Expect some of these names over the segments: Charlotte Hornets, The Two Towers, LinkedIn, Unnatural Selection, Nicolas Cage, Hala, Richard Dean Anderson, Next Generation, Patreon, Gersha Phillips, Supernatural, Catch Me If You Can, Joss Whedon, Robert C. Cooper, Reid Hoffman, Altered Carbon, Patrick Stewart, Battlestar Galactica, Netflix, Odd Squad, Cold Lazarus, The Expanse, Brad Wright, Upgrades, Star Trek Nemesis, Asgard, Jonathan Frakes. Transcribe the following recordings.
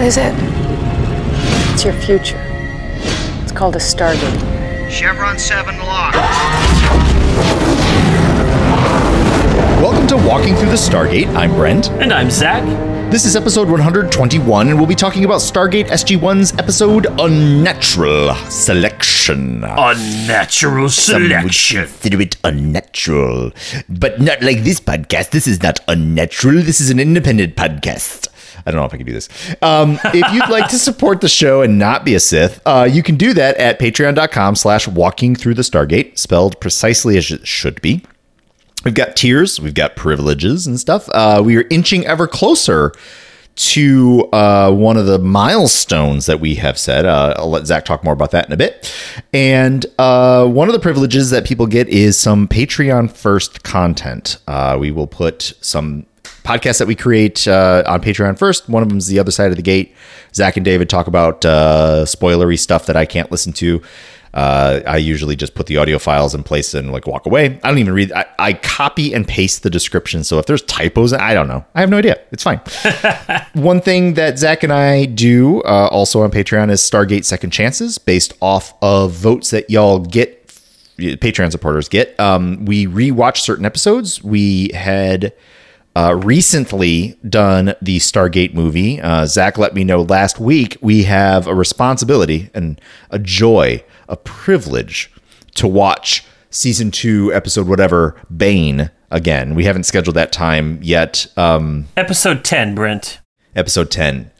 What is it? It's your future. It's called a Stargate. Chevron 7 locked. Welcome to Walking Through the Stargate. I'm Brent. And I'm Zach. This is episode 121, and we'll be talking about Stargate SG-1's episode Unnatural Selection. Unnatural Selection. Some would consider it unnatural. But not like this podcast. This is not unnatural. This is an independent podcast. I don't know if I can do this. If you'd like to support the show and not be a Sith, you can do that at patreon.com/walkingthroughthestargate, spelled precisely as it should be. We've got tiers, we've got privileges and stuff. We are inching ever closer to one of the milestones that we have said. I'll let Zach talk more about that in a bit. And one of the privileges that people get is some Patreon first content. We will put some podcasts that we create on Patreon first. One of them is The Other Side of the Gate. Zach and David talk about spoilery stuff that I can't listen to. I usually just put the audio files in place and like walk away. I don't even read. I copy and paste the description. So if there's typos, I don't know. I have no idea. It's fine. One thing that Zach and I do also on Patreon is Stargate Second Chances, based off of votes that y'all get, Patreon supporters get. We rewatch certain episodes. We had recently done the Stargate movie. Zach let me know last week we have a responsibility and a joy, a privilege to watch season 2, episode whatever, Bane again. We haven't scheduled that time yet. Episode 10, Brent. Episode 10.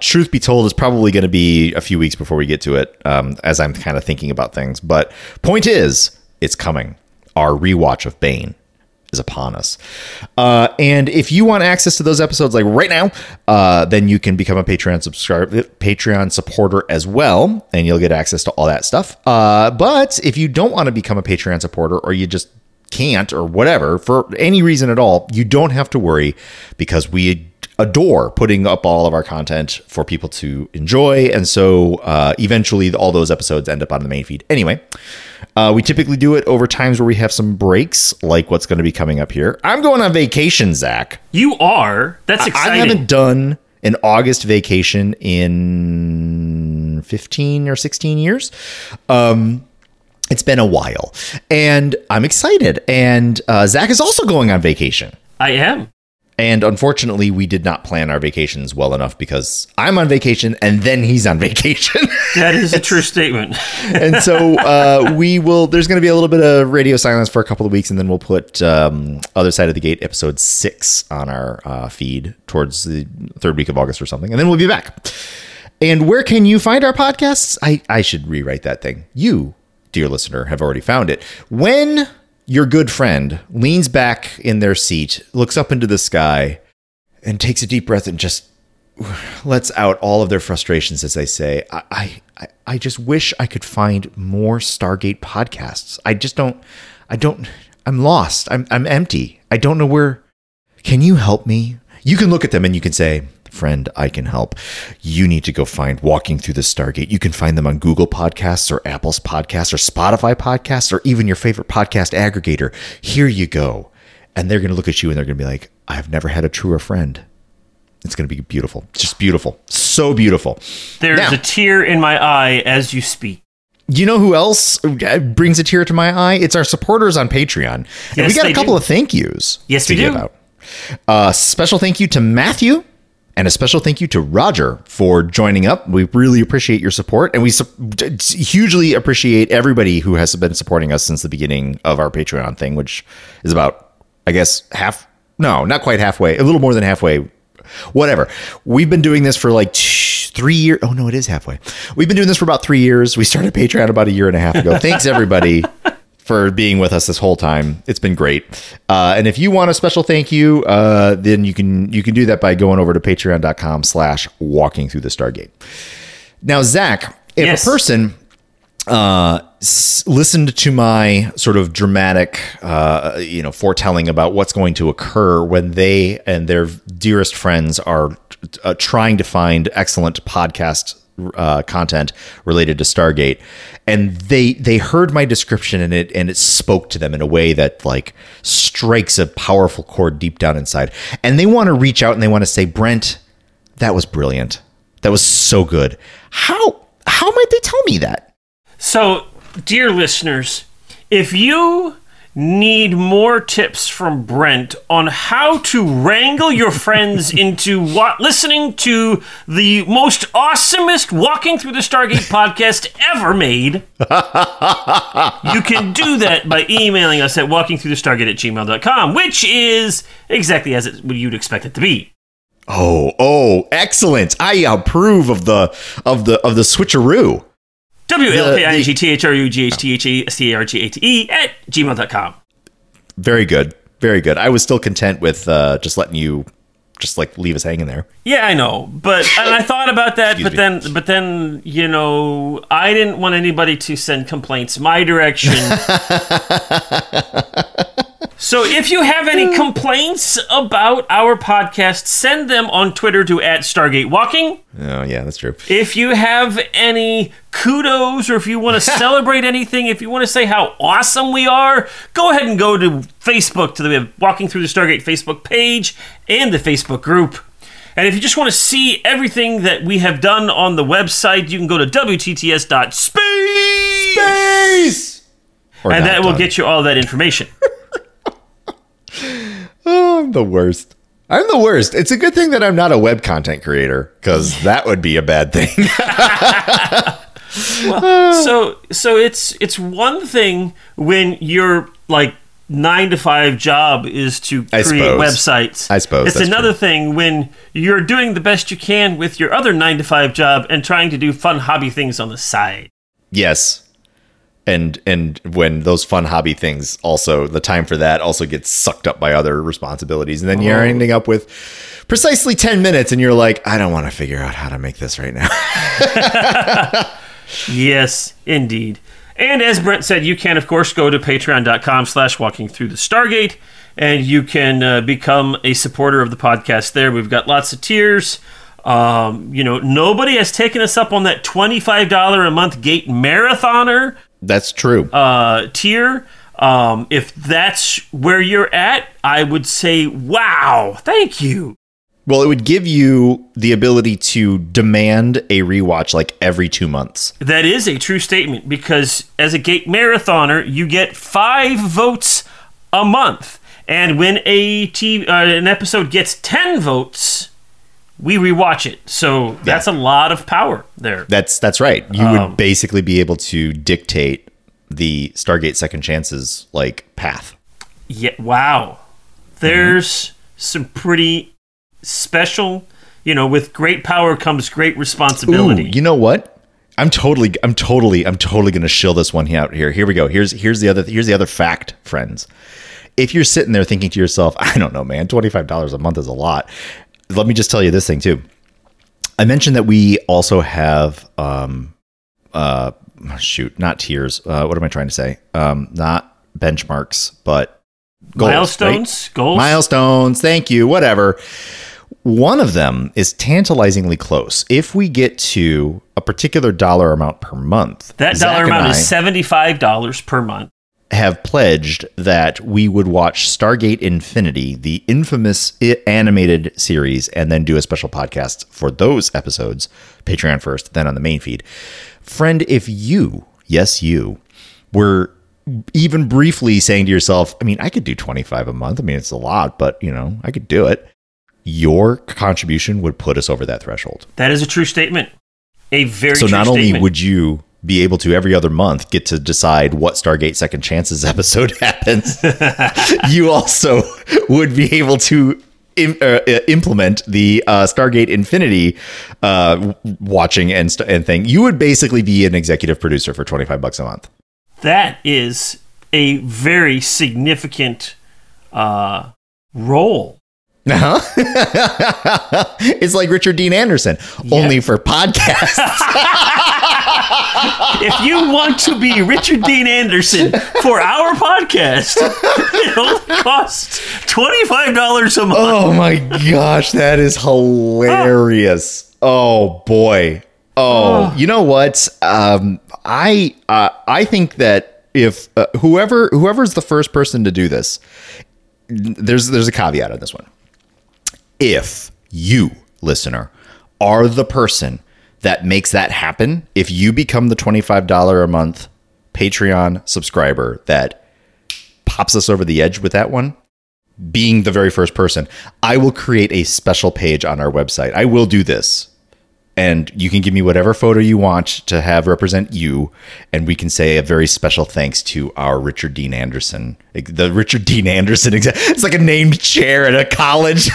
Truth be told, is probably going to be a few weeks before we get to it, as I'm kind of thinking about things. But point is, it's coming. Our rewatch of Bane is upon us. And if you want access to those episodes like right now, then you can become a Patreon supporter as well, and you'll get access to all that stuff. But if you don't want to become a Patreon supporter, or you just can't, or whatever, for any reason at all, you don't have to worry, because we adore putting up all of our content for people to enjoy. And so eventually all those episodes end up on the main feed. Anyway, we typically do it over times where we have some breaks, like what's going to be coming up here. I'm going on vacation, Zach. You are? That's exciting. I haven't done an August vacation in 15 or 16 years. It's been a while, and I'm excited. And Zach is also going on vacation. I am. And unfortunately, we did not plan our vacations well enough, because I'm on vacation and then he's on vacation. That is a true statement. And so there's going to be a little bit of radio silence for a couple of weeks, and then we'll put Other Side of the Gate episode 6 on our feed towards the third week of August or something. And then we'll be back. And where can you find our podcasts? I should rewrite that thing. You, dear listener, have already found it. When your good friend leans back in their seat, looks up into the sky, and takes a deep breath and just lets out all of their frustrations as they say, I just wish I could find more Stargate podcasts. I'm lost. I'm empty. I don't know where. Can you help me? You can look at them and you can say, friend, I can help. You need to go find Walking Through the Stargate. You can find them on Google Podcasts or Apple's Podcasts or Spotify Podcasts or even your favorite podcast aggregator. Here you go. And they're going to look at you and they're going to be like, I've never had a truer friend. It's going to be beautiful. It's just beautiful. So beautiful. There's a tear in my eye as you speak. You know who else brings a tear to my eye? It's our supporters on Patreon. Yes, and we got a couple of thank yous. Yes, we do. Special thank you to Matthew. And a special thank you to Roger for joining up. We really appreciate your support. And we hugely appreciate everybody who has been supporting us since the beginning of our Patreon thing, which is about, I guess, not quite halfway, a little more than halfway, whatever. We've been doing this for like 3 years. Oh, no, it is halfway. We've been doing this for about 3 years. We started Patreon about a year and a half ago. Thanks, everybody, for being with us this whole time. It's been great. And if you want a special thank you, then you can do that by going over to patreon.com/walkingthroughthestargate. Now, Zach, if a person listened to my sort of dramatic, foretelling about what's going to occur when they and their dearest friends are trying to find excellent podcast content related to Stargate, and they heard my description and it spoke to them in a way that like strikes a powerful chord deep down inside, and they want to reach out and they want to say, Brent, that was brilliant. That was so good. How might they tell me that? So, dear listeners, if you need more tips from Brent on how to wrangle your friends into listening to the most awesomest Walking Through the Stargate podcast ever made, you can do that by emailing us at walkingthroughthestargate@gmail.com, which is exactly as you'd expect it to be. Oh, excellent. I approve of the switcheroo. WLKINGTHRUGHTHASTARGATE@gmail.com. Very good. Very good. I was still content with just letting you leave us hanging there. Yeah, I know. And I thought about that, but then, you know, I didn't want anybody to send complaints my direction. So if you have any complaints about our podcast, send them on Twitter to @StargateWalking. Oh, yeah, that's true. If you have any kudos or if you want to celebrate anything, if you want to say how awesome we are, go ahead and go to Facebook, to the Walking Through the Stargate Facebook page and the Facebook group. And if you just want to see everything that we have done on the website, you can go to WTTS.space. And that will get you all that information. Oh, I'm the worst. It's a good thing that I'm not a web content creator, because that would be a bad thing. Well, so it's one thing when your 9-to-5 job is to create websites. I suppose it's another thing when you're doing the best you can with your other 9-to-5 job and trying to do fun hobby things on the side. Yes. And when those fun hobby things also, the time for that also gets sucked up by other responsibilities. And then you're ending up with precisely 10 minutes and you're like, I don't want to figure out how to make this right now. Yes, indeed. And as Brent said, you can, of course, go to patreon.com/walkingthroughthestargate. And you can become a supporter of the podcast there. We've got lots of tiers. You know, nobody has taken us up on that $25 a month Gate Marathoner. That's true. Tier. If that's where you're at, I would say, wow, thank you. Well, it would give you the ability to demand a rewatch every 2 months. That is a true statement, because as a Gate Marathoner, you get 5 votes a month. And when an episode gets 10 votes... we rewatch it. So that's a lot of power there. That's right. You would basically be able to dictate the Stargate Second Chances path. Yeah. Wow. There's some pretty special, with great power comes great responsibility. Ooh, you know what? I'm totally going to shill this one out here. Here we go. Here's the other fact, friends. If you're sitting there thinking to yourself, I don't know, man, $25 a month is a lot. Let me just tell you this thing, too. I mentioned that we also have, not tiers. What am I trying to say? Not benchmarks, but goals. Milestones. Right? Goals. Milestones. Thank you. Whatever. One of them is tantilizingly close. If we get to a particular dollar amount per month. That dollar amount is $75 per month. Have pledged that we would watch Stargate Infinity, the infamous animated series, and then do a special podcast for those episodes, Patreon first, then on the main feed. Friend, if you were even briefly saying to yourself, I mean, I could do 25 a month. I mean, it's a lot, but, I could do it. Your contribution would put us over that threshold. That is a true statement. A very true statement. So not only would you... be able to every other month get to decide what Stargate Second Chances episode happens, you also would be able to implement the Stargate Infinity watching and thing. You would basically be an executive producer for $25 a month. That is a very significant role. Uh-huh. It's like Richard Dean Anderson, only for podcasts. If you want to be Richard Dean Anderson for our podcast, it only costs $25 a month. Oh my gosh, that is hilarious. Oh boy. Oh, you know what? I think that if whoever's the first person to do this, there's a caveat on this one. If you, listener, are the person that makes that happen. If you become the $25 a month Patreon subscriber that pops us over the edge with that one, being the very first person, I will create a special page on our website. I will do this. And you can give me whatever photo you want to have represent you. And we can say a very special thanks to our Richard Dean Anderson. The Richard Dean Anderson. It's like a named chair at a college.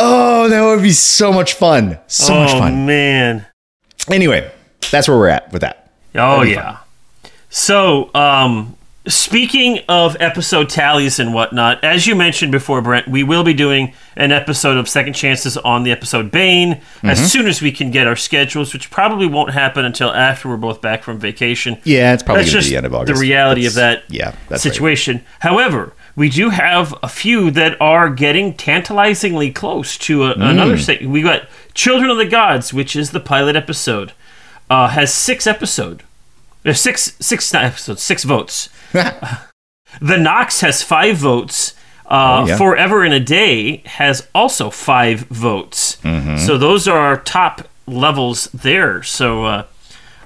Oh, that would be so much fun. So much fun. Oh, man. Anyway, that's where we're at with that. Oh, yeah. Fun. So, speaking of episode tallies and whatnot, as you mentioned before, Brent, we will be doing an episode of Second Chances on the episode Bane as soon as we can get our schedules, which probably won't happen until after we're both back from vacation. Yeah, it's probably going to be the end of August. The reality of that situation. Right. However, we do have a few that are getting tantalizingly close to another thing. We got Children of the Gods, which is the pilot episode, has six votes. The Knox has 5 votes. Forever in a Day has also 5 votes. Mm-hmm. So those are our top levels there. So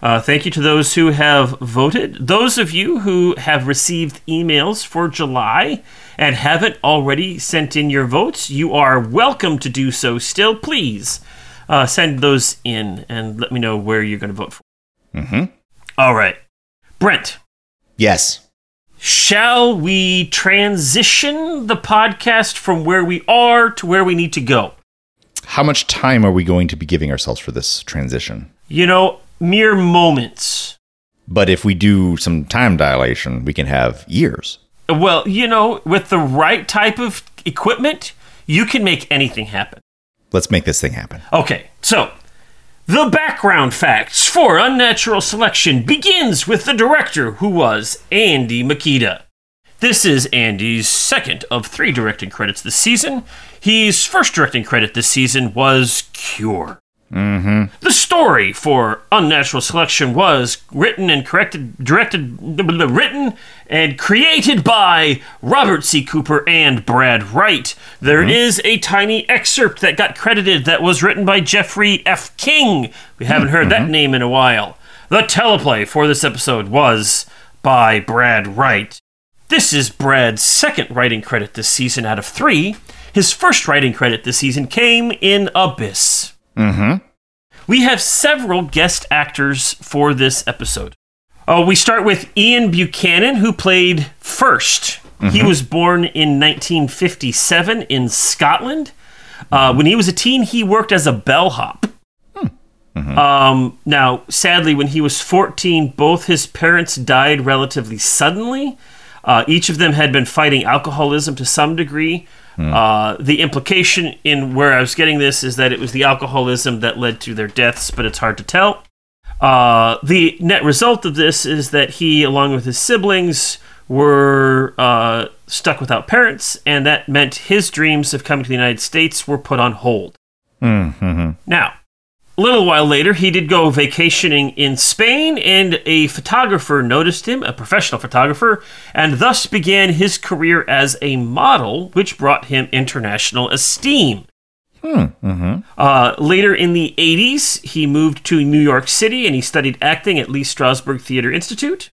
thank you to those who have voted. Those of you who have received emails for July and haven't already sent in your votes, you are welcome to do so still. Please send those in and let me know where you're going to vote for. Mm-hmm. All right. Brent. Yes. Shall we transition the podcast from where we are to where we need to go? How much time are we going to be giving ourselves for this transition? You know, mere moments. But if we do some time dilation, we can have years. Well, you know, with the right type of equipment, you can make anything happen. Let's make this thing happen. Okay, so the background facts for Unnatural Selection begins with the director, who was Andy Makita. This is Andy's second of 3 directing credits this season. His first directing credit this season was Cure. Mm-hmm. The story for Unnatural Selection was written and created by Robert C. Cooper and Brad Wright. There is a tiny excerpt that got credited that was written by Jeffrey F. King. We haven't heard that name in a while. The teleplay for this episode was by Brad Wright. This is Brad's second writing credit this season out of 3. His first writing credit this season came in Abyss. Mm-hmm. We have several guest actors for this episode. We start with Ian Buchanan, who played First. Mm-hmm. He was born in 1957 in Scotland. When he was a teen, he worked as a bellhop. Mm-hmm. Now, sadly, when he was 14, both his parents died relatively suddenly. Each of them had been fighting alcoholism to some degree. The implication in where I was getting this is that it was the alcoholism that led to their deaths, but it's hard to tell. The net result of this is that he, along with his siblings, were stuck without parents, and that meant his dreams of coming to the United States were put on hold. Mm-hmm. Now, a little while later, he did go vacationing in Spain, and a photographer noticed him, a professional photographer, and thus began his career as a model, which brought him international esteem. Later in the 80s, he moved to New York City, and he studied acting at Lee Strasberg Theater Institute.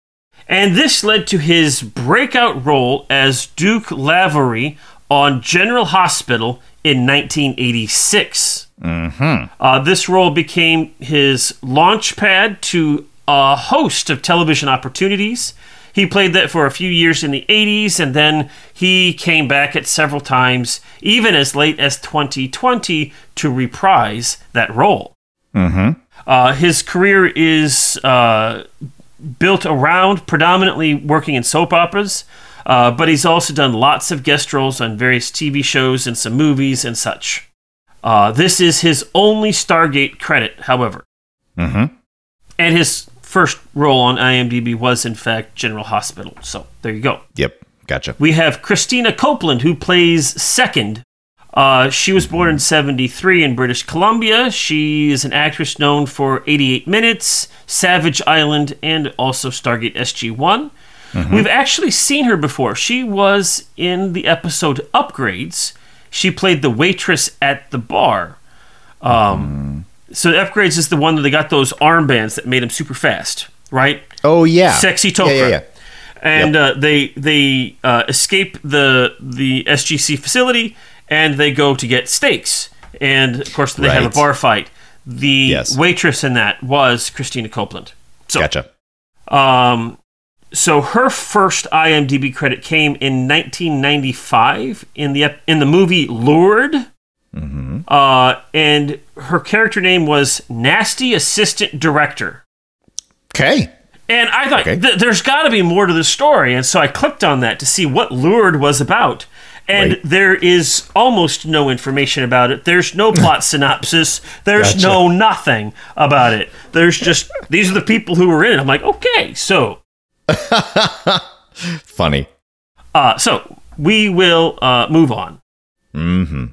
And this led to his breakout role as Duke Lavery on General Hospital in 1986. Mm-hmm. This role became his launch pad to a host of television opportunities. He played that for a few years in the 80s, and then he came back at several times, even as late as 2020, to reprise that role. Mm-hmm. His career is built around predominantly working in soap operas, but he's also done lots of guest roles on various TV shows and some movies and such. This is his only Stargate credit, however. Mm-hmm. And his first role on IMDb was, in fact, General Hospital. So, there you go. Yep, gotcha. We have Christina Copeland, who plays Second. She was born in 1973 in British Columbia. She is an actress known for 88 Minutes, Savage Island, and also Stargate SG-1. Mm-hmm. We've actually seen her before. She was in the episode Upgrades. She played the waitress at the bar. So Upgrades is the one that they got those armbands that made him super fast, right? Oh, yeah. Sexy Topra. Yeah. And yep. They escape the SGC facility, and they go to get steaks. And, of course, they have a bar fight. The waitress in that was Christina Copeland. So, gotcha. So her first IMDb credit came in 1995 in the movie Lured. Mm-hmm. And her character name was Nasty Assistant Director. Okay. And I thought, there's got to be more to the story. And so I clicked on that to see what Lured was about. And there is almost no information about it. There's no plot synopsis. There's no nothing about it. There's just, these are the people who were in it. I'm like, okay, so. Funny. So we will move on. Mm-hmm.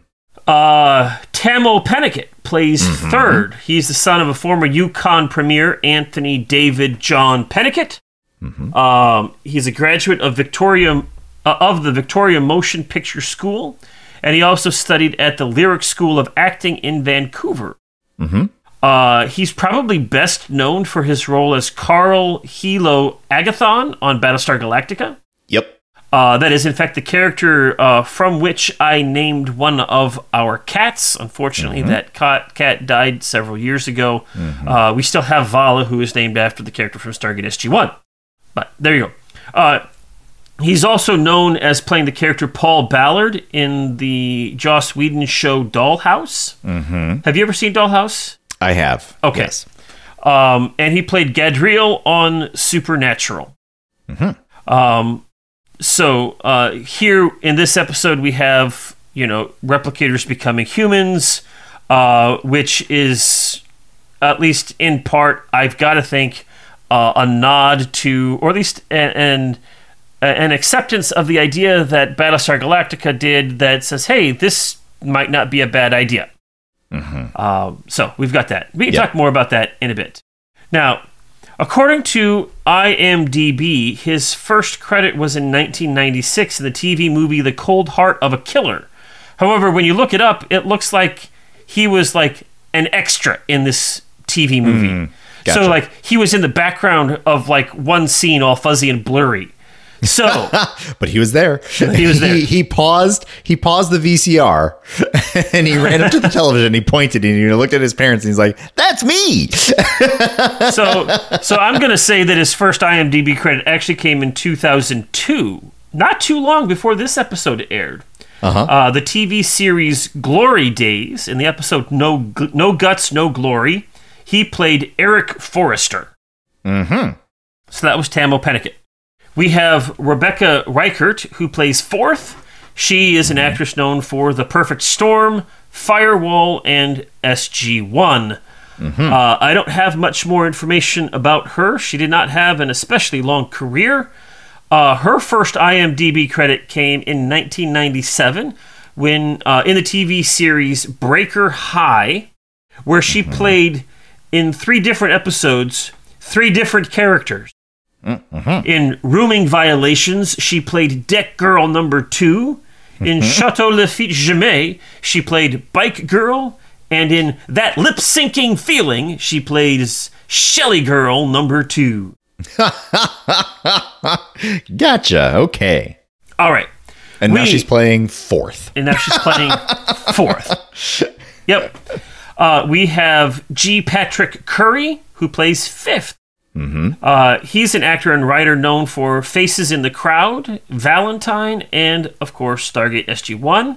Tahmoh Penikett plays third. He's the son of a former UConn Premier, Anthony David John Penikett. Mm-hmm. He's a graduate of the Victoria Motion Picture School, and he also studied at the Lyric School of Acting in Vancouver. Mm-hmm. He's probably best known for his role as Karl Helo Agathon on Battlestar Galactica. Yep. That is, in fact, the character from which I named one of our cats. Unfortunately, that cat died several years ago. Mm-hmm. We still have Vala, who is named after the character from Stargate SG-1. But there you go. He's also known as playing the character Paul Ballard in the Joss Whedon show Dollhouse. Mm-hmm. Have you ever seen Dollhouse? I have. Okay. Yes. And he played Gadriel on Supernatural. Mm-hmm. So here in this episode, we have, replicators becoming humans, which is, at least in part, I've got to think, a nod to, or at least an acceptance of the idea that Battlestar Galactica did that says, hey, this might not be a bad idea. Mm-hmm. So we've got that. We can talk more about that in a bit. Now, according to IMDb, his first credit was in 1996 in the TV movie The Cold Heart of a Killer. However, when you look it up, it looks like he was like an extra in this TV movie. Gotcha. So like he was in the background of like one scene all fuzzy and blurry. So, but he was there. He paused the VCR and he ran up to the television. He pointed and he looked at his parents and he's like, "That's me." So I'm going to say that his first IMDb credit actually came in 2002, not too long before this episode aired. Uh-huh. The TV series Glory Days, in the episode No Guts, No Glory, he played Eric Forrester. Mm-hmm. So that was Tahmoh Penikett. We have Rebecca Reichert, who plays Fourth. She is an actress known for The Perfect Storm, Firewall, and SG-1. Mm-hmm. I don't have much more information about her. She did not have an especially long career. Her first IMDb credit came in 1997 when in the TV series Breaker High, where she played, in 3 different episodes, 3 different characters. Mm-hmm. In Rooming Violations, she played Deck Girl number 2. In Chateau Lafitte Jamais, she played Bike Girl. And in That Lip-Syncing Feeling, she plays Shelly Girl number 2. Gotcha. Okay. All right. And now she's playing Fourth. Yep. We have G. Patrick Curry, who plays Fifth. Mm-hmm. He's an actor and writer known for Faces in the Crowd, Valentine, and, of course, Stargate SG-1.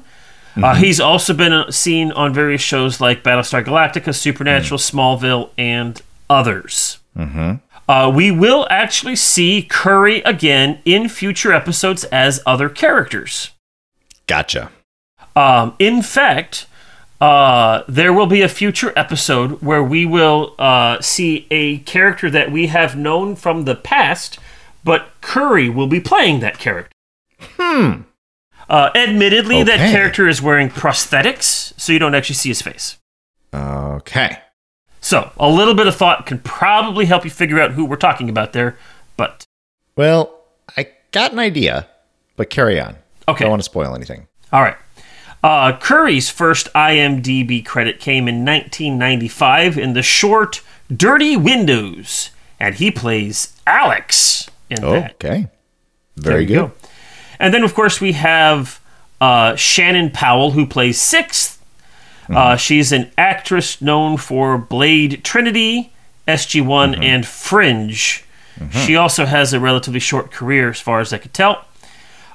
He's also been seen on various shows like Battlestar Galactica, Supernatural, Smallville, and others. Mm-hmm. We will actually see Curry again in future episodes as other characters. Gotcha. In fact, there will be a future episode where we will see a character that we have known from the past, but Curry will be playing that character. Admittedly, that character is wearing prosthetics, so you don't actually see his face. Okay. So, a little bit of thought can probably help you figure out who we're talking about there, but... Well, I got an idea, but carry on. Okay. I don't want to spoil anything. All right. Curry's first IMDb credit came in 1995 in the short Dirty Windows, and he plays Alex in that. Okay. Very good. Go. And then, of course, we have Shannon Powell, who plays Sixth. Mm-hmm. She's an actress known for Blade Trinity, SG-1, mm-hmm. and Fringe. Mm-hmm. She also has a relatively short career, as far as I could tell.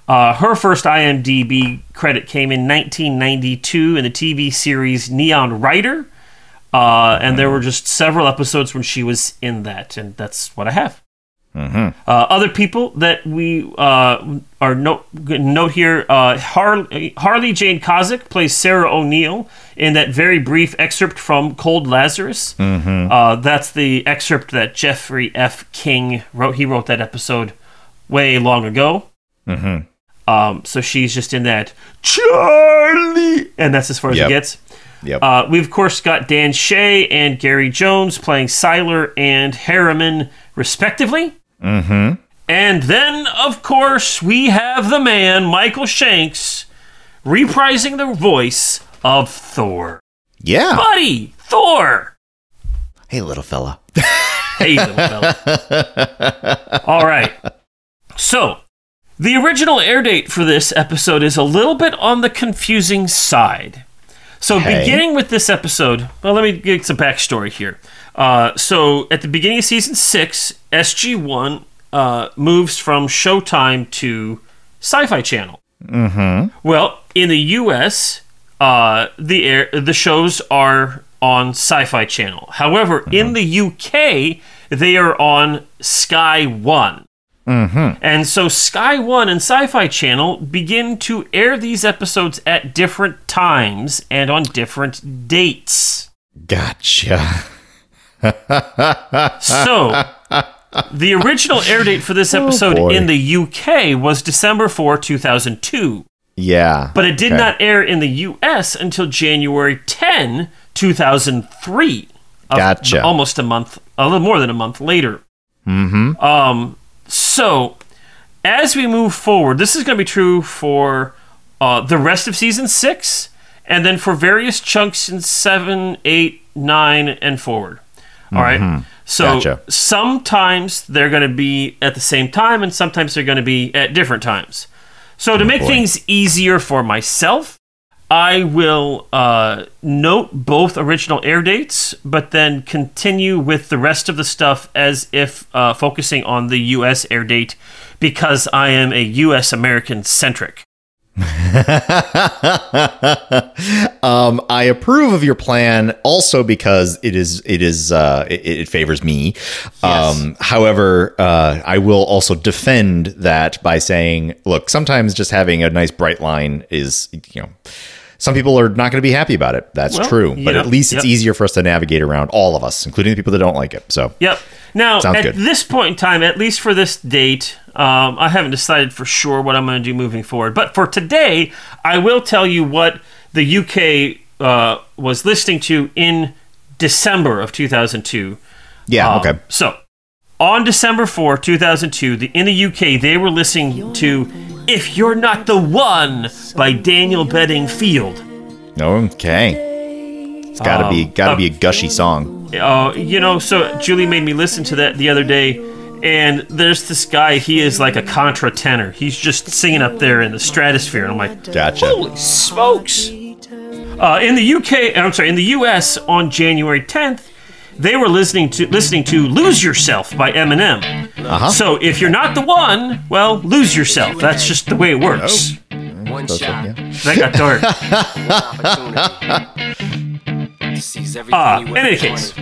Her first IMDb credit came in 1992 in the TV series Neon Rider. And there were just several episodes when she was in that. And that's what I have. Mm-hmm. Other people that we note here, Harley Jane Kozik plays Sarah O'Neill in that very brief excerpt from Cold Lazarus. Mm-hmm. That's the excerpt that Jeffrey F. King wrote. He wrote that episode way long ago. Mm-hmm. So she's just in that Charlie, and that's as far as it gets. Yep. We've of course got Dan Shea and Gary Jones playing Siler and Harriman, respectively. Mm-hmm. And then, of course, we have the man Michael Shanks reprising the voice of Thor. Yeah, buddy, Thor. Hey, little fella. Hey, little fella. All right. So. The original air date for this episode is a little bit on the confusing side. So beginning with this episode, well, let me get some backstory here. So at the beginning of Season 6, SG-1 moves from Showtime to Sci-Fi Channel. Mm-hmm. Well, in the U.S., the shows are on Sci-Fi Channel. However, mm-hmm. in the U.K., they are on Sky One. Mm-hmm. And so Sky One and Sci-Fi Channel begin to air these episodes at different times and on different dates. Gotcha. So, the original air date for this episode in the UK was December 4, 2002. Yeah. But it did not air in the US until January 10, 2003. Gotcha. Almost a month, a little more than a month later. Mm-hmm. So, as we move forward, this is going to be true for the rest of Season 6, and then for various chunks in 7, 8, 9, and forward. All right? So, sometimes they're going to be at the same time, and sometimes they're going to be at different times. So, to make things easier for myself, I will note both original air dates, but then continue with the rest of the stuff as if focusing on the U.S. air date because I am a U.S. American-centric. I approve of your plan also because it favors me. Yes. However, I will also defend that by saying, look, sometimes just having a nice bright line is, some people are not going to be happy about it. That's true. But at least it's easier for us to navigate around, all of us, including the people that don't like it. So, now, this point in time, at least for this date, I haven't decided for sure what I'm going to do moving forward. But for today, I will tell you what the UK was listening to in December of 2002. Yeah, okay. So, on December 4, 2002, in the UK, they were listening to If You're Not The One by Daniel Bedingfield. Okay. It's gotta be a gushy song. So Julie made me listen to that the other day, and there's this guy, he is like a contratenor. He's just singing up there in the stratosphere, and I'm like, gotcha. Holy smokes! In the US, on January 10th, they were listening to Lose Yourself by Eminem. Uh-huh. So if you're not the one, well, lose yourself. That's just the way it works. One shot. That got dark. In any case,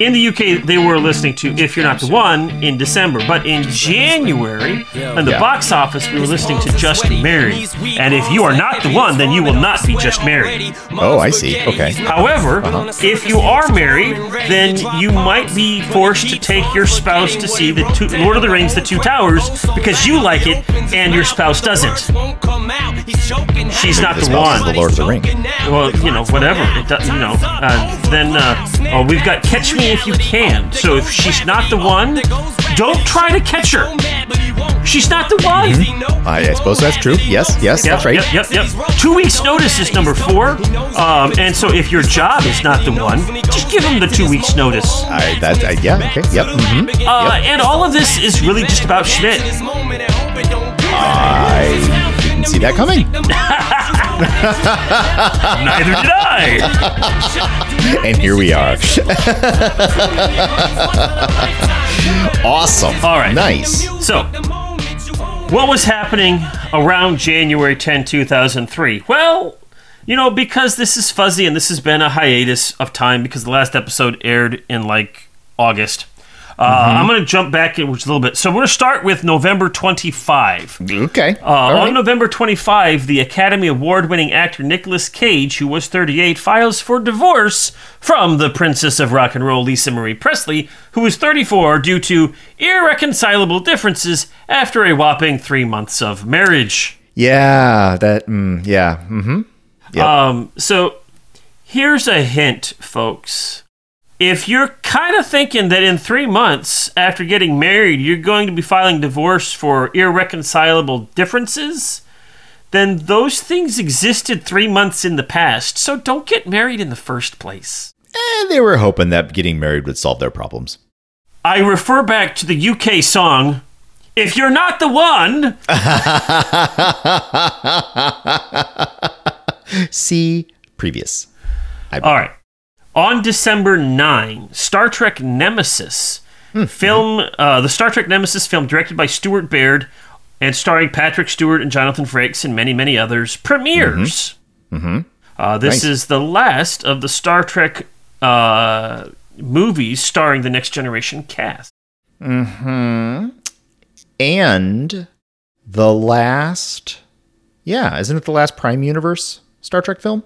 in the UK, they were listening to If You're Not The One in December. But in January, in the box office, we were listening to Just Married. And if you are not the one, then you will not be just married. Oh, I see. Okay. However, if you are married, then you might be forced to take your spouse to see the Lord of the Rings, The Two Towers, because you like it and your spouse doesn't. She's not the one. The Lord of the Rings. Well, whatever. Then we've got Catch Me if you can. So if she's not the one, don't try to catch her. She's not the one. Mm-hmm. I suppose that's true. Yes, yep, that's right. Yep. 2 weeks notice is number 4. And so if your job is not the one, just give them the 2 weeks notice. And all of this is really just about Schmidt. I didn't see that coming. Neither did I. And here we are. Awesome. All right. Nice. So, what was happening around January 10, 2003? Well, you know, because this is fuzzy and this has been a hiatus of time because the last episode aired in like August. I'm going to jump back in just a little bit. So we're going to start with November 25. Okay. Right. On November 25, the Academy Award-winning actor Nicolas Cage, who was 38, files for divorce from the Princess of Rock and Roll, Lisa Marie Presley, who was 34, due to irreconcilable differences after a whopping 3 months of marriage. Yeah, that, yeah. Mm-hmm. Yep. So here's a hint, folks. If you're kind of thinking that in 3 months after getting married, you're going to be filing divorce for irreconcilable differences, then those things existed 3 months in the past. So don't get married in the first place. And they were hoping that getting married would solve their problems. I refer back to the UK song, If You're Not The One. See previous. All right. On December 9, Star Trek Nemesis film, the Star Trek Nemesis film directed by Stuart Baird and starring Patrick Stewart and Jonathan Frakes and many, many others, premieres. This is the last of the Star Trek movies starring the Next Generation cast. And the last, isn't it the last Prime Universe Star Trek film?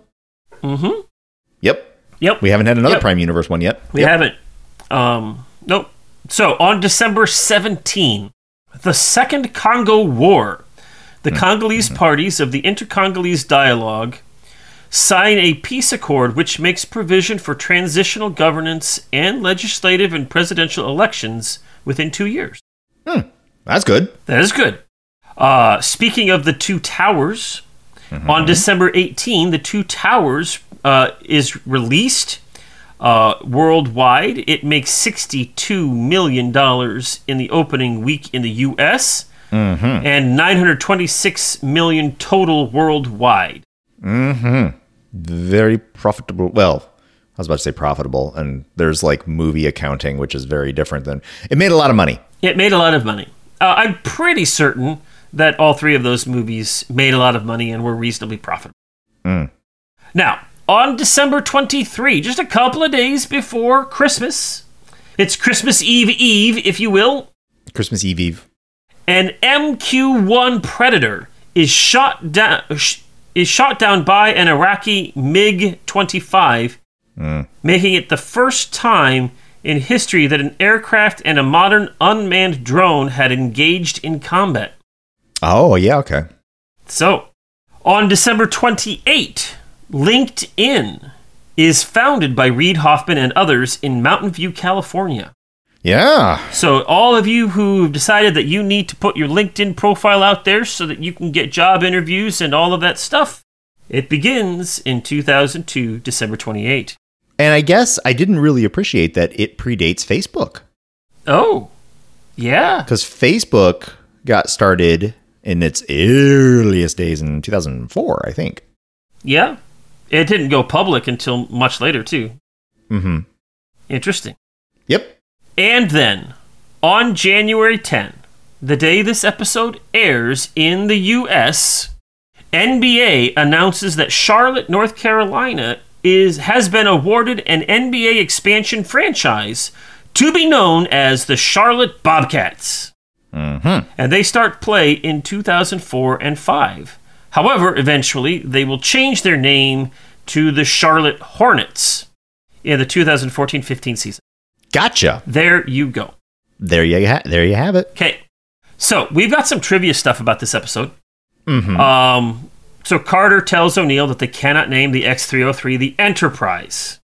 Yep. We haven't had another Prime Universe one yet. We haven't. Nope. So, on December 17, the Second Congo War, the Congolese parties of the Inter-Congolese Dialogue sign a peace accord which makes provision for transitional governance and legislative and presidential elections within 2 years. That's good. That is good. Speaking of the Two Towers, on December 18, the Two Towers is released worldwide. It makes $62 million in the opening week in the U.S. And $926 million total worldwide. Very profitable. Well, I was about to say profitable, and there's like movie accounting, which is very different than... It made a lot of money. It made a lot of money. I'm pretty certain that all three of those movies made a lot of money and were reasonably profitable. Now, on December 23, just a couple of days before Christmas. It's Christmas Eve, if you will. Christmas Eve. An MQ-1 Predator is shot down by an Iraqi MiG-25, making it the first time in history that an aircraft and a modern unmanned drone had engaged in combat. Oh, yeah, okay. So, on December 28... LinkedIn is founded by Reid Hoffman and others in Mountain View, California. Yeah. So all of you who've decided that you need to put your LinkedIn profile out there so that you can get job interviews and all of that stuff, it begins in 2002, December 28. And I guess I didn't really appreciate that it predates Facebook. Oh, yeah. Because Facebook got started in its earliest days in 2004, I think. Yeah. It didn't go public until much later, too. Interesting. Yep. And then, on January 10, the day this episode airs in the U.S., NBA announces that Charlotte, North Carolina has been awarded an NBA expansion franchise to be known as the Charlotte Bobcats. And they start play in 2004 and 2005. However, eventually, they will change their name to the Charlotte Hornets in the 2014-15 season. Gotcha. There you go. There you have it. Okay. So, we've got some trivia stuff about this episode. So, Carter tells O'Neill that they cannot name the X-303 the Enterprise.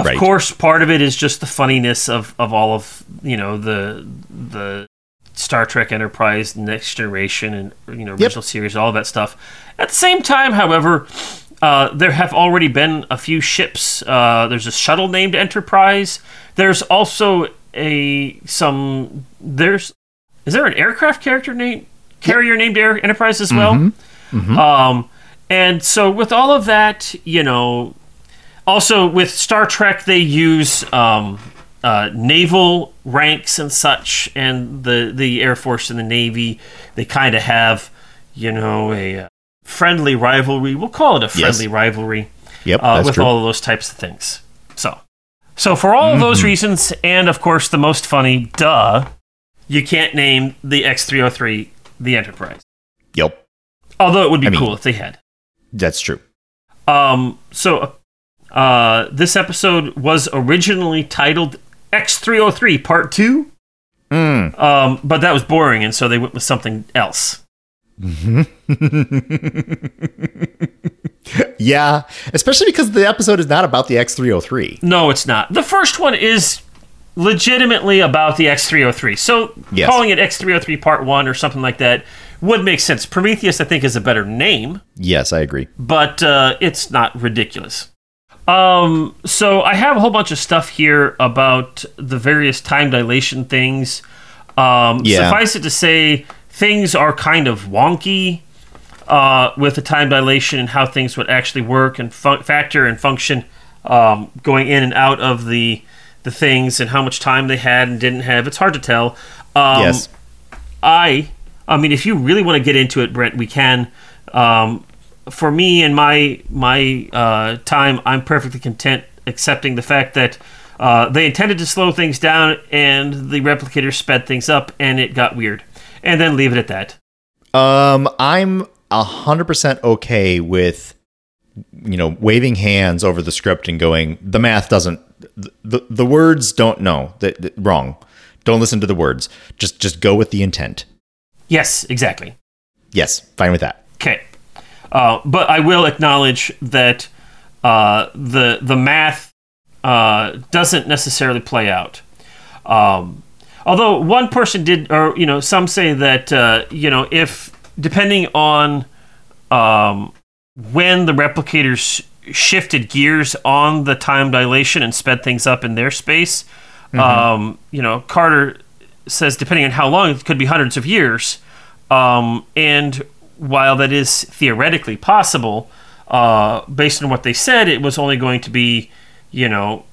Of right. course, part of it is just the funniness of all of, you know, the Star Trek Enterprise, Next Generation, and, you know, original yep. series, all of that stuff. At the same time, however, there have already been a few ships. There's a shuttle named Enterprise. There's also is there an aircraft carrier named Enterprise as well? Mm-hmm. Mm-hmm. And so with all of that, you know, also with Star Trek, they use naval ranks and such, and the Air Force and the Navy, they kind of have, you know, a friendly rivalry. We'll call it a friendly yes. rivalry yep, that's with true. All of those types of things. So for all of those mm-hmm. reasons, and of course the most funny, duh, you can't name the X-303 the Enterprise. Yep. Although it would be cool if they had. That's true. So this episode was originally titled X-303 Part 2. Mm. But that was boring, and so they went with something else. Yeah, especially because the episode is not about the X-303. No, it's not. The first one is legitimately about the X-303. So yes. calling it X-303 Part 1 or something like that would make sense. Prometheus, I think, is a better name. Yes, I agree. But it's not ridiculous. So I have a whole bunch of stuff here about the various time dilation things. Suffice it to say, things are kind of wonky with the time dilation and how things would actually work and factor and function going in and out of the things and how much time they had and didn't have. It's hard to tell. Yes. I mean, if you really want to get into it, Brent, we can. For me and my time, I'm perfectly content accepting the fact that they intended to slow things down and the replicators sped things up and it got weird. And then leave it at that. I'm 100% okay with, you know, waving hands over the script and going, the math doesn't, the words don't know, that wrong. Don't listen to the words. Just go with the intent. Yes, exactly. Yes, fine with that. Okay. But I will acknowledge that the math doesn't necessarily play out. Although one person did, or, you know, some say that, you know, if depending on when the replicators shifted gears on the time dilation and sped things up in their space, mm-hmm. You know, Carter says depending on how long, it could be hundreds of years. And while that is theoretically possible, based on what they said, it was only going to be, you know,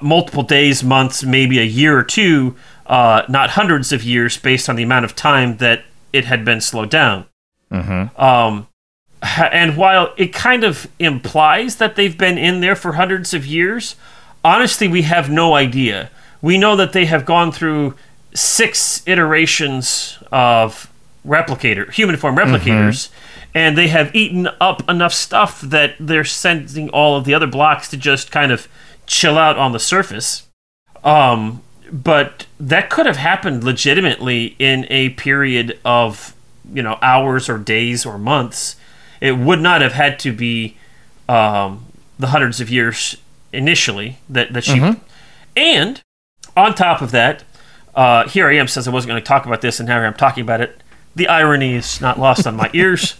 multiple days, months, maybe a year or two, not hundreds of years based on the amount of time that it had been slowed down. Mm-hmm. And while it kind of implies that they've been in there for hundreds of years, honestly, we have no idea. We know that they have gone through 6 iterations of human form replicators, mm-hmm. and they have eaten up enough stuff that they're sending all of the other blocks to just kind of chill out on the surface. But that could have happened legitimately in a period of, you know, hours or days or months. It would not have had to be the hundreds of years initially that she... Mm-hmm. And on top of that, here I am, since I wasn't going to talk about this, and now I'm talking about it. The irony is not lost on my ears.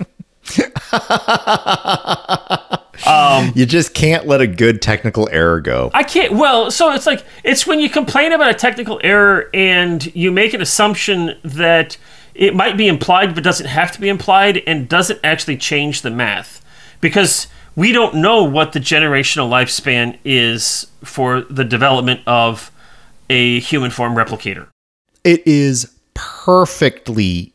You just can't let a good technical error go. I can't. Well, so it's like, it's when you complain about a technical error and you make an assumption that it might be implied but doesn't have to be implied and doesn't actually change the math. Because we don't know what the generational lifespan is for the development of a human form replicator. It is perfectly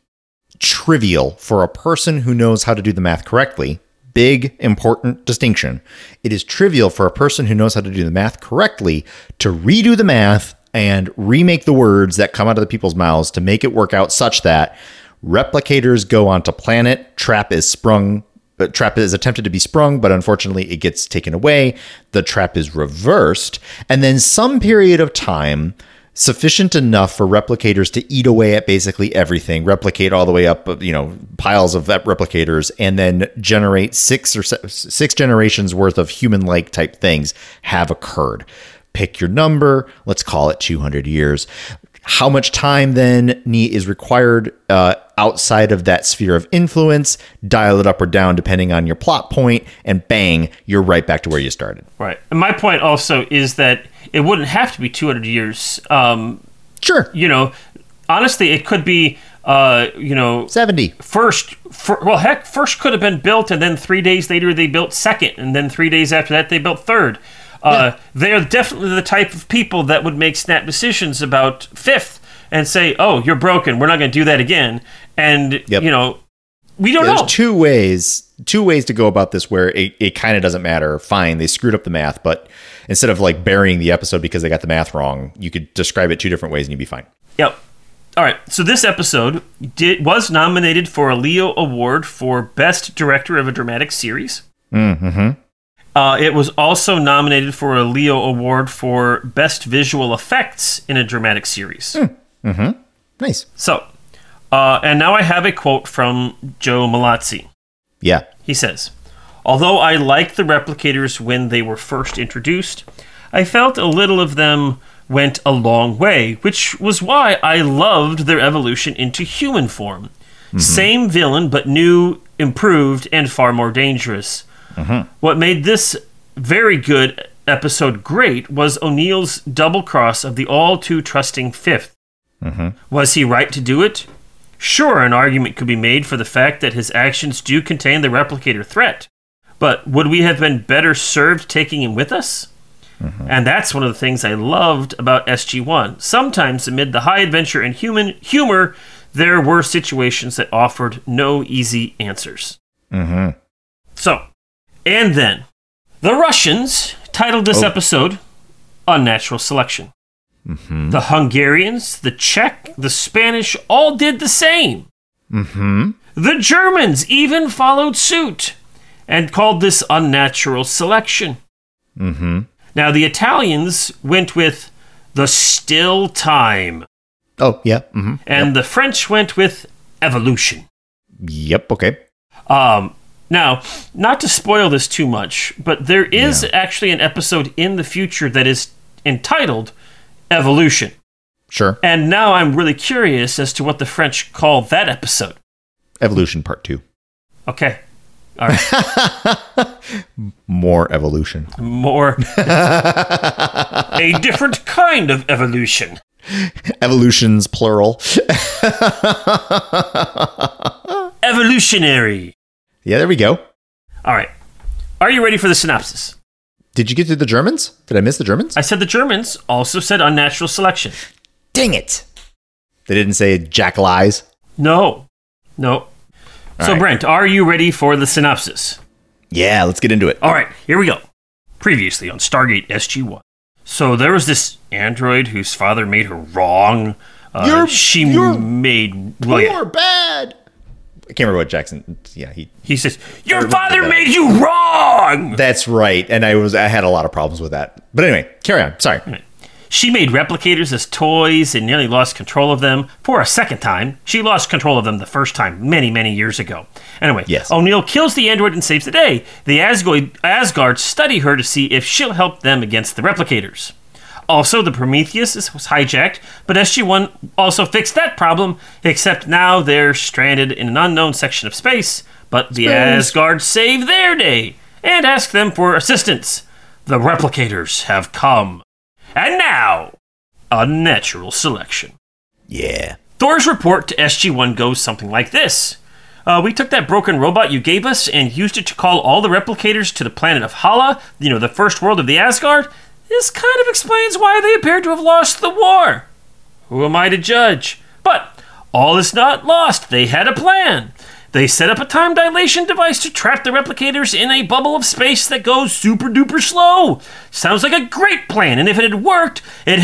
trivial for a person who knows how to do the math correctly. Big, important distinction. It is trivial for a person who knows how to do the math correctly to redo the math and remake the words that come out of the people's mouths to make it work out such that replicators go onto planet, trap is attempted to be sprung, but unfortunately it gets taken away. The trap is reversed. And then some period of time, sufficient enough for replicators to eat away at basically everything, replicate all the way up, you know, piles of replicators, and then generate six generations worth of human-like type things have occurred. Pick your number. Let's call it 200 years. How much time then is required outside of that sphere of influence? Dial it up or down depending on your plot point, and bang, you're right back to where you started. Right. And my point also is that it wouldn't have to be 200 years. Sure. You know, honestly, it could be, 70. First could have been built, and then 3 days later they built second, and then 3 days after that they built third. They are definitely the type of people that would make snap decisions about fifth and say, oh, you're broken. We're not going to do that again. And, you know, we don't know. There's two ways to go about this where it kind of doesn't matter. Fine, they screwed up the math. But instead of like burying the episode because they got the math wrong, you could describe it two different ways and you'd be fine. Yep. All right. So this episode was nominated for a Leo Award for Best Director of a Dramatic Series. Mm-hmm. It was also nominated for a Leo Award for Best Visual Effects in a Dramatic Series. Mm-hmm. Nice. So, and now I have a quote from Joe Malazzi. Yeah. He says, although I liked the replicators when they were first introduced, I felt a little of them went a long way, which was why I loved their evolution into human form. Mm-hmm. Same villain, but new, improved, and far more dangerous. Mm-hmm. What made this very good episode great was O'Neill's double cross of the all too trusting fifth. Mm-hmm. Was he right to do it? Sure, an argument could be made for the fact that his actions do contain the replicator threat, but would we have been better served taking him with us? Mm-hmm. And that's one of the things I loved about SG-1. Sometimes amid the high adventure and human humor, there were situations that offered no easy answers. Mm-hmm. So. And then, the Russians titled this episode Unnatural Selection. Mm-hmm. The Hungarians, the Czech, the Spanish all did the same. Mm-hmm. The Germans even followed suit and called this Unnatural Selection. Mm-hmm. Now, the Italians went with the still time. Oh, yeah. Mm-hmm. And the French went with evolution. Yep, okay. Now, not to spoil this too much, but there is actually an episode in the future that is entitled Evolution. Sure. And now I'm really curious as to what the French call that episode. Evolution Part 2. Okay. All right. More evolution. More. A different kind of evolution. Evolutions, plural. Evolutionary. Yeah, there we go. All right. Are you ready for the synopsis? Did you get to the Germans? Did I miss the Germans? I said the Germans also said unnatural selection. Dang it. They didn't say jack lies? No. So, Brent, are you ready for the synopsis? Yeah, let's get into it. All right, here we go. Previously on Stargate SG-1. So there was this android whose father made her wrong. You're bad. I can't remember what Jackson. Yeah, he says your father made you wrong. That's right, and I had a lot of problems with that. But anyway, carry on. Sorry. Right. She made replicators as toys and nearly lost control of them for a second time. She lost control of them the first time many years ago. Anyway, yes. O'Neill kills the android and saves the day. The Asgard study her to see if she'll help them against the replicators. Also, the Prometheus was hijacked, but SG-1 also fixed that problem, except now they're stranded in an unknown section of space, but the Asgard save their day and ask them for assistance. The replicators have come. And now, unnatural selection. Yeah. Thor's report to SG-1 goes something like this. We took that broken robot you gave us and used it to call all the replicators to the planet of Hala, you know, the first world of the Asgard. This kind of explains why they appear to have lost the war. Who am I to judge? But all is not lost. They had a plan. They set up a time dilation device to trap the replicators in a bubble of space that goes super duper slow. Sounds like a great plan, and if it had worked, would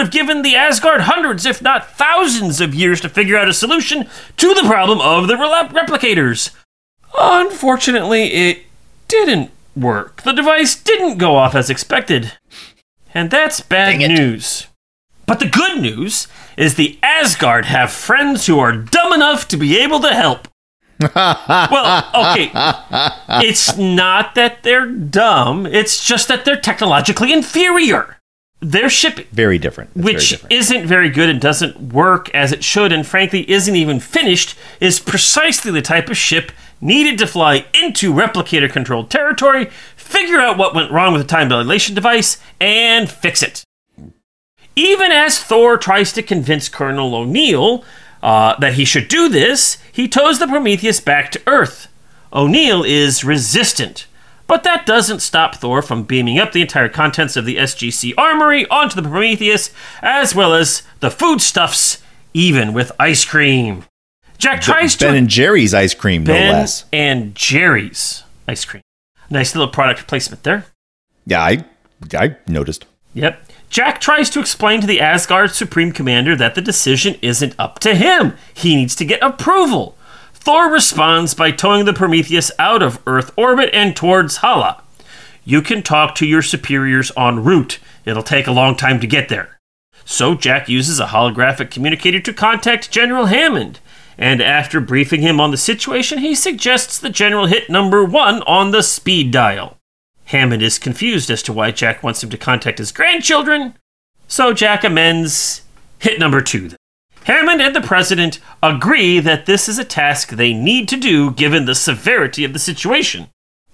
have given the Asgard hundreds, if not thousands of years to figure out a solution to the problem of the replicators. Unfortunately, it didn't work. The device didn't go off as expected. And that's bad news. But the good news is the Asgard have friends who are dumb enough to be able to help. Well, okay, it's not that they're dumb, it's just that they're technologically inferior. Their ship... very different. Isn't very good and doesn't work as it should and frankly isn't even finished, is precisely the type of ship needed to fly into replicator-controlled territory, figure out what went wrong with the time dilation device, and fix it. Even as Thor tries to convince Colonel O'Neill that he should do this, he tows the Prometheus back to Earth. O'Neill is resistant, but that doesn't stop Thor from beaming up the entire contents of the SGC armory onto the Prometheus, as well as the foodstuffs, even with ice cream. Jack tries to... Ben & Jerry's ice cream, no less. Ben & Jerry's ice cream. Nice little product placement there. Yeah, I noticed. Yep. Jack tries to explain to the Asgard Supreme Commander that the decision isn't up to him. He needs to get approval. Thor responds by towing the Prometheus out of Earth orbit and towards Hala. You can talk to your superiors en route. It'll take a long time to get there. So Jack uses a holographic communicator to contact General Hammond. And after briefing him on the situation, he suggests the general hit number 1 on the speed dial. Hammond is confused as to why Jack wants him to contact his grandchildren, so Jack amends hit number 2. Hammond and the president agree that this is a task they need to do given the severity of the situation.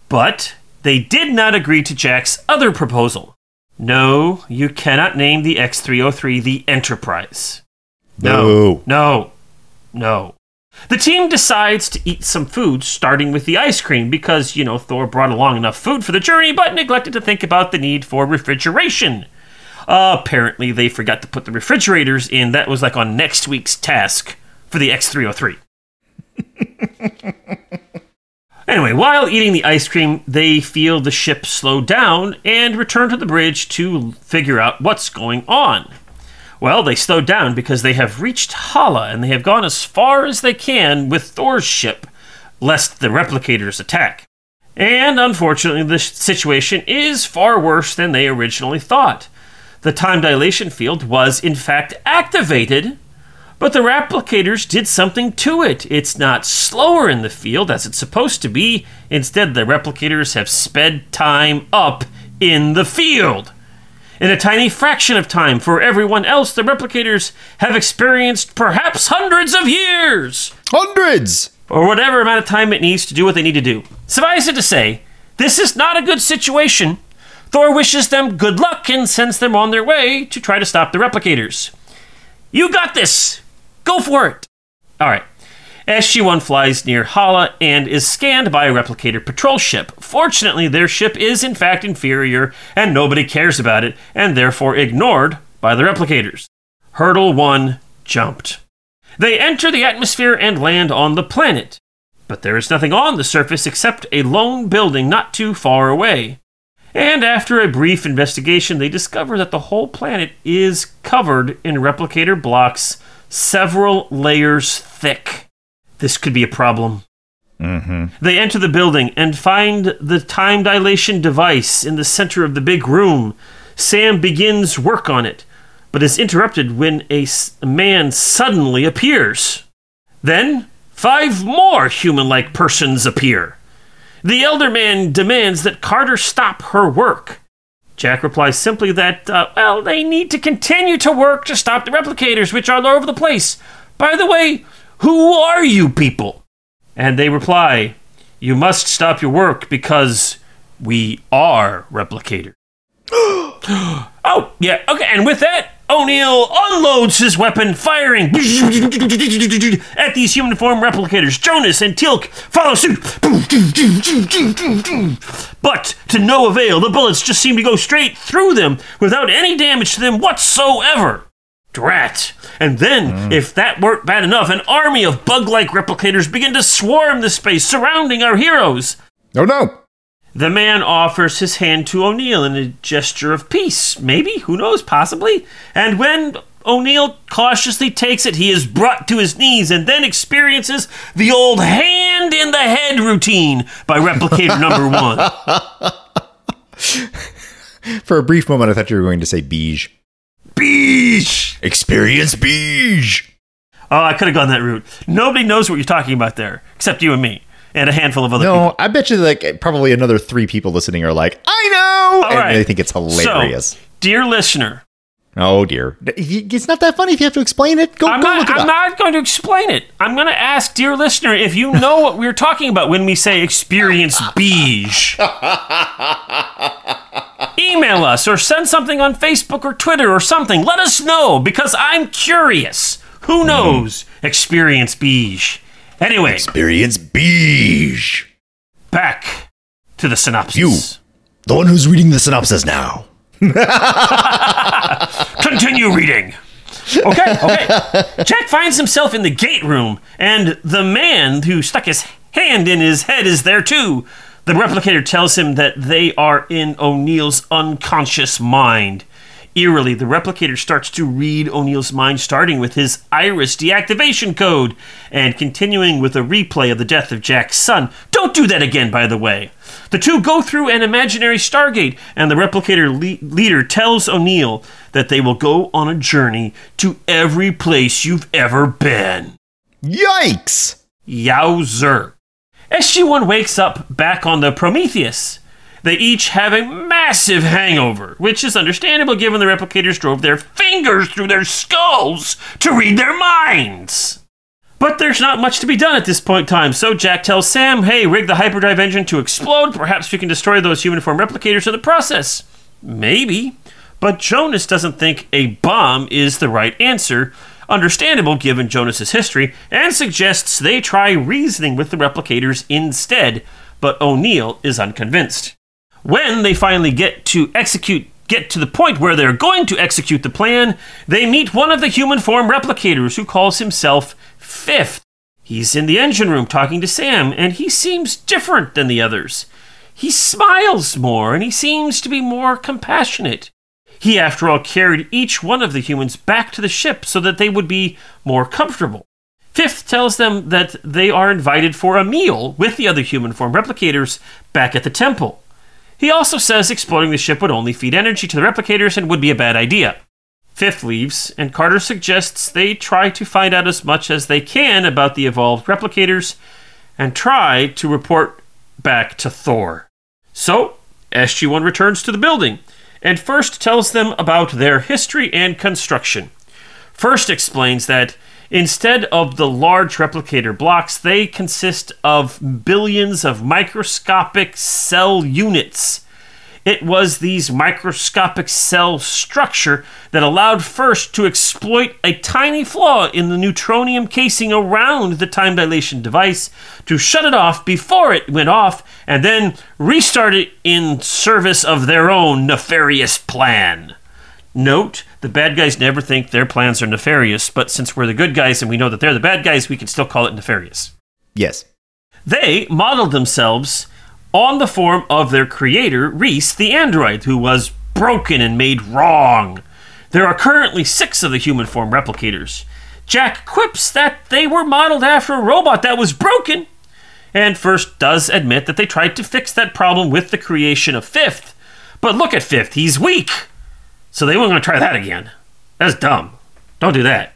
But they did not agree to Jack's other proposal. No, you cannot name the X-303 the Enterprise. No. The team decides to eat some food, starting with the ice cream, because, you know, Thor brought along enough food for the journey, but neglected to think about the need for refrigeration. Apparently, they forgot to put the refrigerators in. That was like on next week's task for the X-303. Anyway, while eating the ice cream, they feel the ship slow down and return to the bridge to figure out what's going on. Well, they slowed down because they have reached Hala and they have gone as far as they can with Thor's ship, lest the replicators attack. And unfortunately, the situation is far worse than they originally thought. The time dilation field was, in fact, activated, but the replicators did something to it. It's not slower in the field as it's supposed to be. Instead, the replicators have sped time up in the field. In a tiny fraction of time for everyone else, the replicators have experienced perhaps hundreds of years! Hundreds! Or whatever amount of time it needs to do what they need to do. Suffice it to say, this is not a good situation. Thor wishes them good luck and sends them on their way to try to stop the replicators. You got this! Go for it! Alright. SG-1 flies near Hala and is scanned by a replicator patrol ship. Fortunately, their ship is in fact inferior, and nobody cares about it, and therefore ignored by the replicators. Hurdle 1 jumped. They enter the atmosphere and land on the planet, but there is nothing on the surface except a lone building not too far away. And after a brief investigation, they discover that the whole planet is covered in replicator blocks, several layers thick. This could be a problem. Mm-hmm. They enter the building and find the time dilation device in the center of the big room. Sam begins work on it, but is interrupted when a man suddenly appears. Then, 5 more human-like persons appear. The elder man demands that Carter stop her work. Jack replies simply that, they need to continue to work to stop the replicators, which are all over the place. By the way, who are you people? And they reply, you must stop your work because we are replicators. Oh, yeah, okay. And with that, O'Neill unloads his weapon, firing at these human form replicators. Jonas and Teal'c follow suit. But to no avail, the bullets just seem to go straight through them without any damage to them whatsoever. Drat. And then, if that weren't bad enough, an army of bug-like replicators begin to swarm the space surrounding our heroes. Oh no! The man offers his hand to O'Neill in a gesture of peace. Maybe? Who knows? Possibly? And when O'Neill cautiously takes it, he is brought to his knees and then experiences the old hand-in-the-head routine by replicator number 1. For a brief moment, I thought you were going to say beige. Beach! Experience Beach! Oh, I could have gone that route. Nobody knows what you're talking about there, except you and me, and a handful of other people. No, I bet you like probably another 3 people listening are like, I know! All right. They think it's hilarious. So, dear listener. Oh, dear. It's not that funny if you have to explain it. Go look it up. I'm not going to explain it. I'm going to ask, dear listener, if you know what we're talking about when we say experience beige. Email us or send something on Facebook or Twitter or something. Let us know, because I'm curious. Who knows? Experience beige. Anyway. Experience beige. Back to the synopsis. You, the one who's reading the synopsis now. Continue reading. Okay. Jack finds himself in the gate room, and the man who stuck his hand in his head is there too. The replicator tells him that they are in O'Neill's unconscious mind. Eerily, the replicator starts to read O'Neill's mind, starting with his iris deactivation code and continuing with a replay of the death of Jack's son. Don't do that again, by the way. The two go through an imaginary Stargate, and the replicator leader tells O'Neill that they will go on a journey to every place you've ever been. Yikes! Yowzer. SG-1 wakes up back on the Prometheus. They each have a massive hangover, which is understandable given the replicators drove their fingers through their skulls to read their minds. But there's not much to be done at this point in time, so Jack tells Sam, hey, rig the hyperdrive engine to explode. Perhaps we can destroy those human form replicators in the process. Maybe. But Jonas doesn't think a bomb is the right answer, understandable given Jonas's history, and suggests they try reasoning with the replicators instead. But O'Neill is unconvinced. When they finally get to the point where they're going to execute the plan, they meet one of the human form replicators who calls himself Fifth. He's in the engine room talking to Sam, and he seems different than the others. He smiles more, and he seems to be more compassionate. He, after all, carried each one of the humans back to the ship so that they would be more comfortable. Fifth tells them that they are invited for a meal with the other human form replicators back at the temple. He also says exploding the ship would only feed energy to the replicators and would be a bad idea. Fifth leaves, and Carter suggests they try to find out as much as they can about the evolved replicators and try to report back to Thor. So, SG-1 returns to the building and first tells them about their history and construction. First explains that instead of the large replicator blocks, they consist of billions of microscopic cell units. It was these microscopic cell structure that allowed first to exploit a tiny flaw in the neutronium casing around the time dilation device to shut it off before it went off and then restart it in service of their own nefarious plan. Note, the bad guys never think their plans are nefarious, but since we're the good guys and we know that they're the bad guys, we can still call it nefarious. Yes. They modeled themselves on the form of their creator, Reese the android, who was broken and made wrong. There are currently 6 of the human form replicators. Jack quips that they were modeled after a robot that was broken, and First does admit that they tried to fix that problem with the creation of Fifth. But look at Fifth, he's weak. So they weren't going to try that again. That's dumb. Don't do that.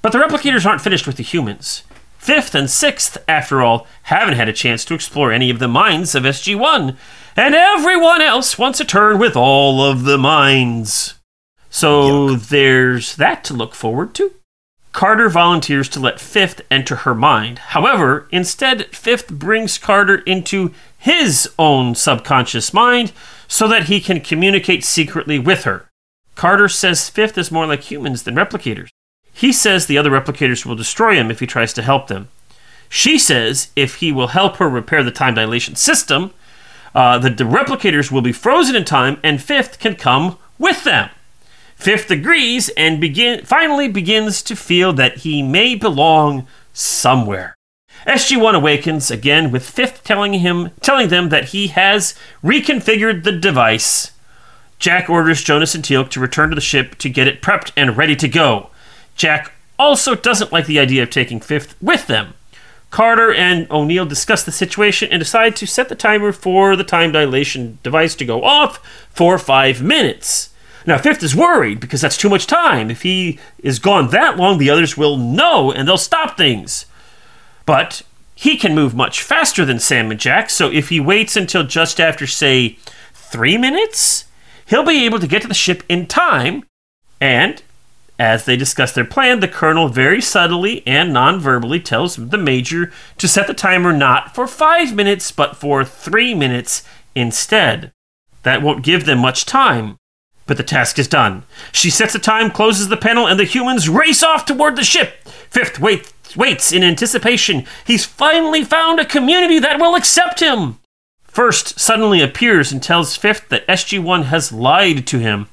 But the replicators aren't finished with the humans. Fifth and Sixth, after all, haven't had a chance to explore any of the minds of SG-1. And everyone else wants a turn with all of the minds. So there's that to look forward to. Carter volunteers to let Fifth enter her mind. However, instead, Fifth brings Carter into his own subconscious mind so that he can communicate secretly with her. Carter says Fifth is more like humans than replicators. He says the other replicators will destroy him if he tries to help them. She says if he will help her repair the time dilation system, the replicators will be frozen in time and Fifth can come with them. Fifth agrees and finally begins to feel that he may belong somewhere. SG-1 awakens again with Fifth telling them that he has reconfigured the device. Jack orders Jonas and Teal'c to return to the ship to get it prepped and ready to go. Jack also doesn't like the idea of taking Fifth with them. Carter and O'Neill discuss the situation and decide to set the timer for the time dilation device to go off for 5 minutes. Now, Fifth is worried because that's too much time. If he is gone that long, the others will know and they'll stop things. But he can move much faster than Sam and Jack, so if he waits until just after, say, 3 minutes, he'll be able to get to the ship in time. And as they discuss their plan, the colonel very subtly and non-verbally tells the major to set the timer not for 5 minutes, but for 3 minutes instead. That won't give them much time, but the task is done. She sets the time, closes the panel, and the humans race off toward the ship. Fifth waits in anticipation. He's finally found a community that will accept him. First suddenly appears and tells Fifth that SG-1 has lied to him.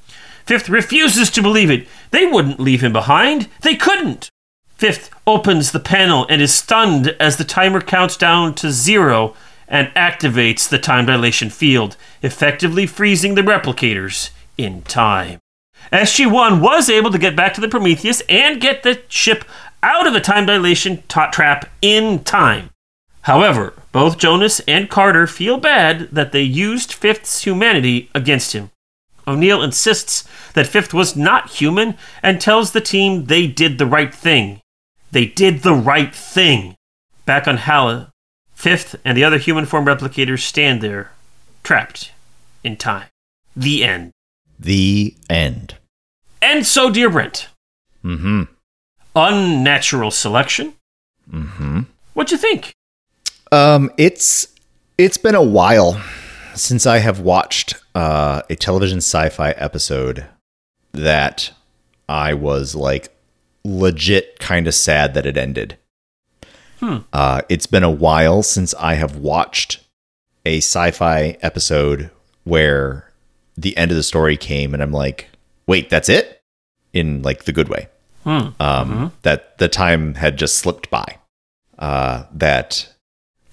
Fifth refuses to believe it. They wouldn't leave him behind. They couldn't. Fifth opens the panel and is stunned as the timer counts down to 0 and activates the time dilation field, effectively freezing the replicators in time. SG-1 was able to get back to the Prometheus and get the ship out of the time dilation trap in time. However, both Jonas and Carter feel bad that they used Fifth's humanity against him. O'Neill insists that Fifth was not human and tells the team they did the right thing. They did the right thing. Back on Hala, Fifth and the other human form replicators stand there, trapped in time. The end. The end. And so, dear Brent. Mm-hmm. Unnatural Selection. Mm-hmm. What'd you think? It's been a while since I have watched a television sci-fi episode that I was like legit kind of sad that it ended. It's been a while since I have watched a sci-fi episode where the end of the story came and I'm like, wait, that's it? In like the good way. That the time had just slipped by. That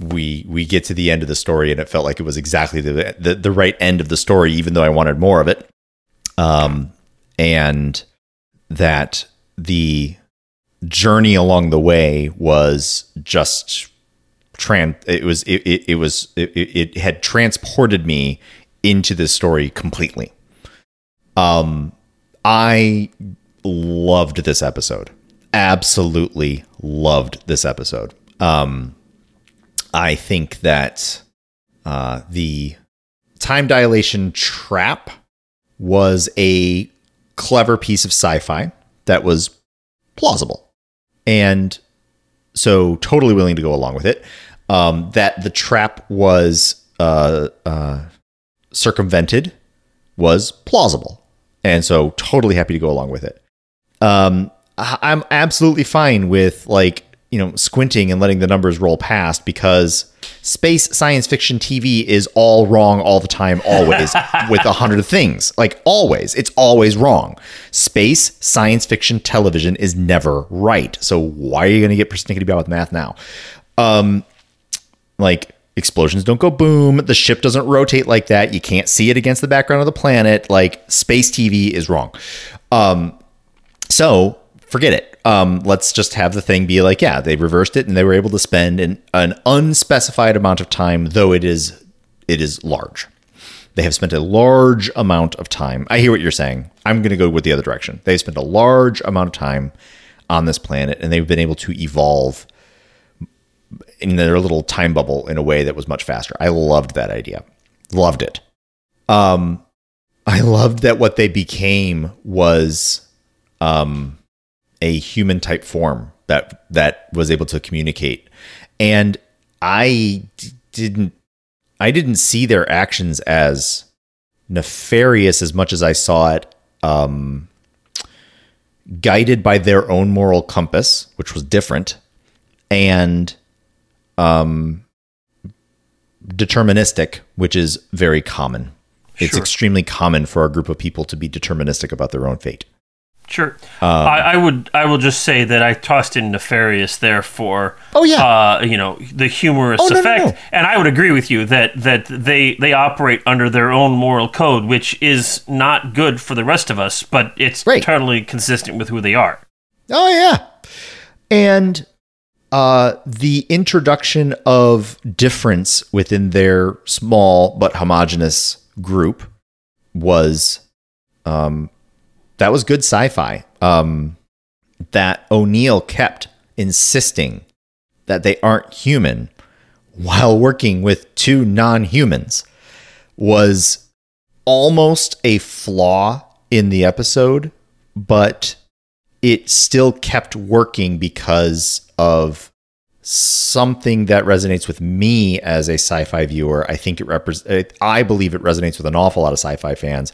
we get to the end of the story and it felt like it was exactly the right end of the story, even though I wanted more of it. And that the journey along the way was just it had transported me into this story completely. I loved this episode. Absolutely loved this episode. I think that the time dilation trap was a clever piece of sci-fi that was plausible. And so totally willing to go along with it. That the trap was circumvented was plausible. And so totally happy to go along with it. I'm absolutely fine with squinting and letting the numbers roll past because space science fiction TV is all wrong all the time, always with 100 things. Always, it's always wrong. Space science fiction television is never right. So why are you going to get persnickety about with math now? Explosions don't go boom. The ship doesn't rotate like that. You can't see it against the background of the planet. Space TV is wrong. So forget it. Let's just have the thing be they reversed it and they were able to spend an unspecified amount of time, though it is large. They have spent a large amount of time. I hear what you're saying. I'm going to go with the other direction. They've spent a large amount of time on this planet and they've been able to evolve in their little time bubble in a way that was much faster. I loved that idea. Loved it. I loved that what they became was a human type form that was able to communicate. And I didn't see their actions as nefarious as much as I saw it guided by their own moral compass, which was different, and deterministic, which is very common. Sure. It's extremely common for a group of people to be deterministic about their own fate. Sure. I will just say that I tossed in nefarious there for the humorous effect. No. And I would agree with you that they operate under their own moral code, which is not good for the rest of us, but it's right. Totally consistent with who they are. Oh yeah. And the introduction of difference within their small but homogenous group was That was good sci-fi. That O'Neill kept insisting that they aren't human while working with two non-humans was almost a flaw in the episode, but it still kept working because of something that resonates with me as a sci-fi viewer. I think it I believe it resonates with an awful lot of sci-fi fans.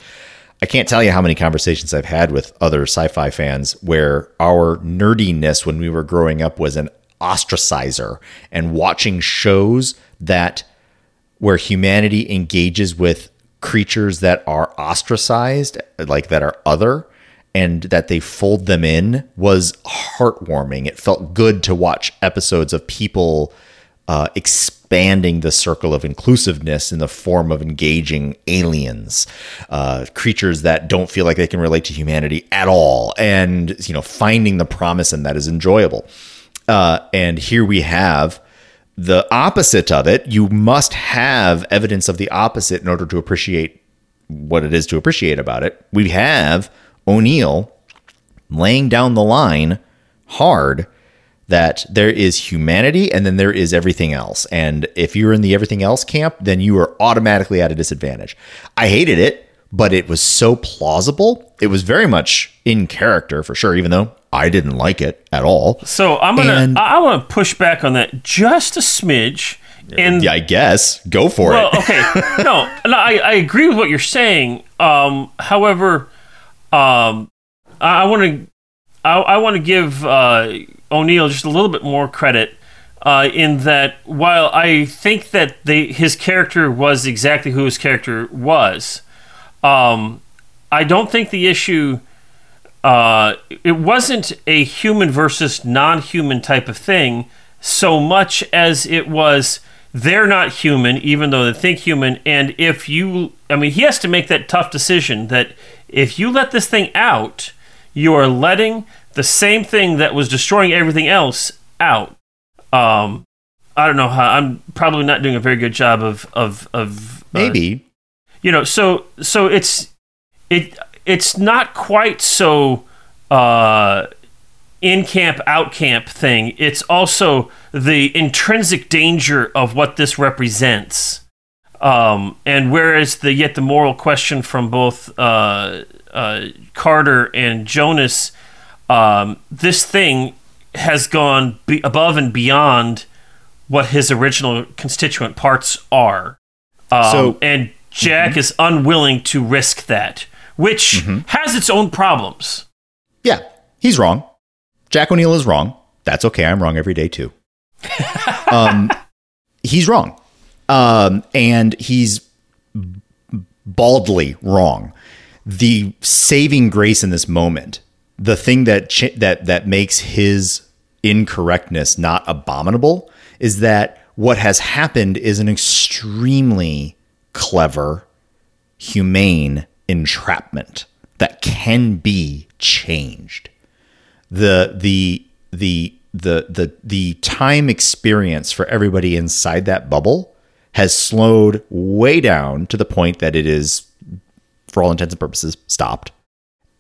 I can't tell you how many conversations I've had with other sci-fi fans where our nerdiness when we were growing up was an ostracizer, and watching shows that where humanity engages with creatures that are ostracized, like that are other, and that they fold them in was heartwarming. It felt good to watch episodes of people expanding the circle of inclusiveness in the form of engaging aliens, creatures that don't feel like they can relate to humanity at all, and finding the promise in that is enjoyable. And here we have the opposite of it. You must have evidence of the opposite in order to appreciate what it is to appreciate about it. We have O'Neill laying down the line hard that there is humanity and then there is everything else. And if you're in the everything else camp, then you are automatically at a disadvantage. I hated it, but it was so plausible. It was very much in character for sure, even though I didn't like it at all. So I want to push back on that just a smidge. And yeah, I guess go for it. Okay, I agree with what you're saying. However, I want to give O'Neill just a little bit more credit in that while I think that his character was exactly who his character was, I don't think the issue. It wasn't a human versus non-human type of thing so much as it was they're not human even though they think human, and he has to make that tough decision that if you let this thing out, you are letting the same thing that was destroying everything else out. I don't know how. I'm probably not doing a very good job of maybe. So it's not quite so in-camp, out-camp thing. It's also the intrinsic danger of what this represents. And whereas the moral question from both Carter and Jonas, this thing has gone above and beyond what his original constituent parts are. And Jack is unwilling to risk that, which has its own problems. Yeah, he's wrong. Jack O'Neill is wrong. That's okay. I'm wrong every day, too. He's wrong. And he's baldly wrong. The saving grace in this moment, the thing that makes his incorrectness not abominable, is that what has happened is an extremely clever, humane entrapment that can be changed. The time experience for everybody inside that bubble has slowed way down to the point that it is, for all intents and purposes, stopped.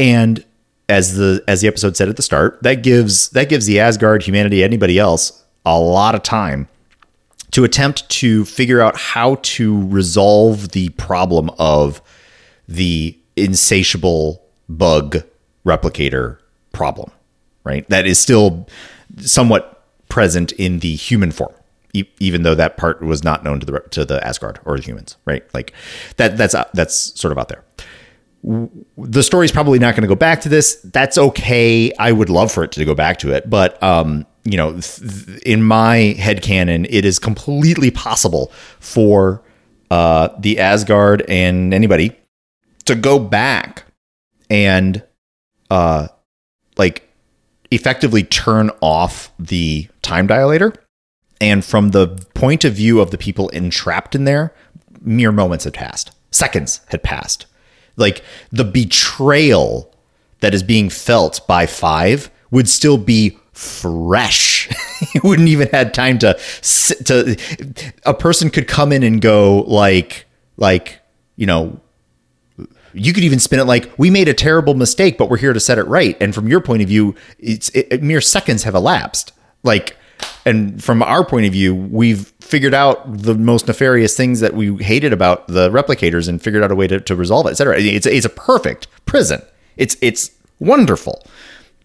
And as the episode said at the start, that gives the Asgard, humanity, anybody else a lot of time to attempt to figure out how to resolve the problem of the insatiable bug replicator problem, right? That is still somewhat present in the human form, even though that part was not known to the Asgard or the humans, right? Like that's sort of out there. The story's probably not going to go back to this. That's okay. I would love for it to go back to it, but in my headcanon, it is completely possible for the Asgard and anybody to go back and effectively turn off the time dilator. And from the point of view of the people entrapped in there, mere moments had passed. Seconds had passed. Like, the betrayal that is being felt by Five would still be fresh. It wouldn't even had time to a person could come in and go like, you could even spin it like, we made a terrible mistake, but we're here to set it right. And from your point of view, it's mere seconds have elapsed. Like, and from our point of view, we've figured out the most nefarious things that we hated about the replicators and figured out a way to resolve it, et cetera. It's a perfect prison. It's wonderful,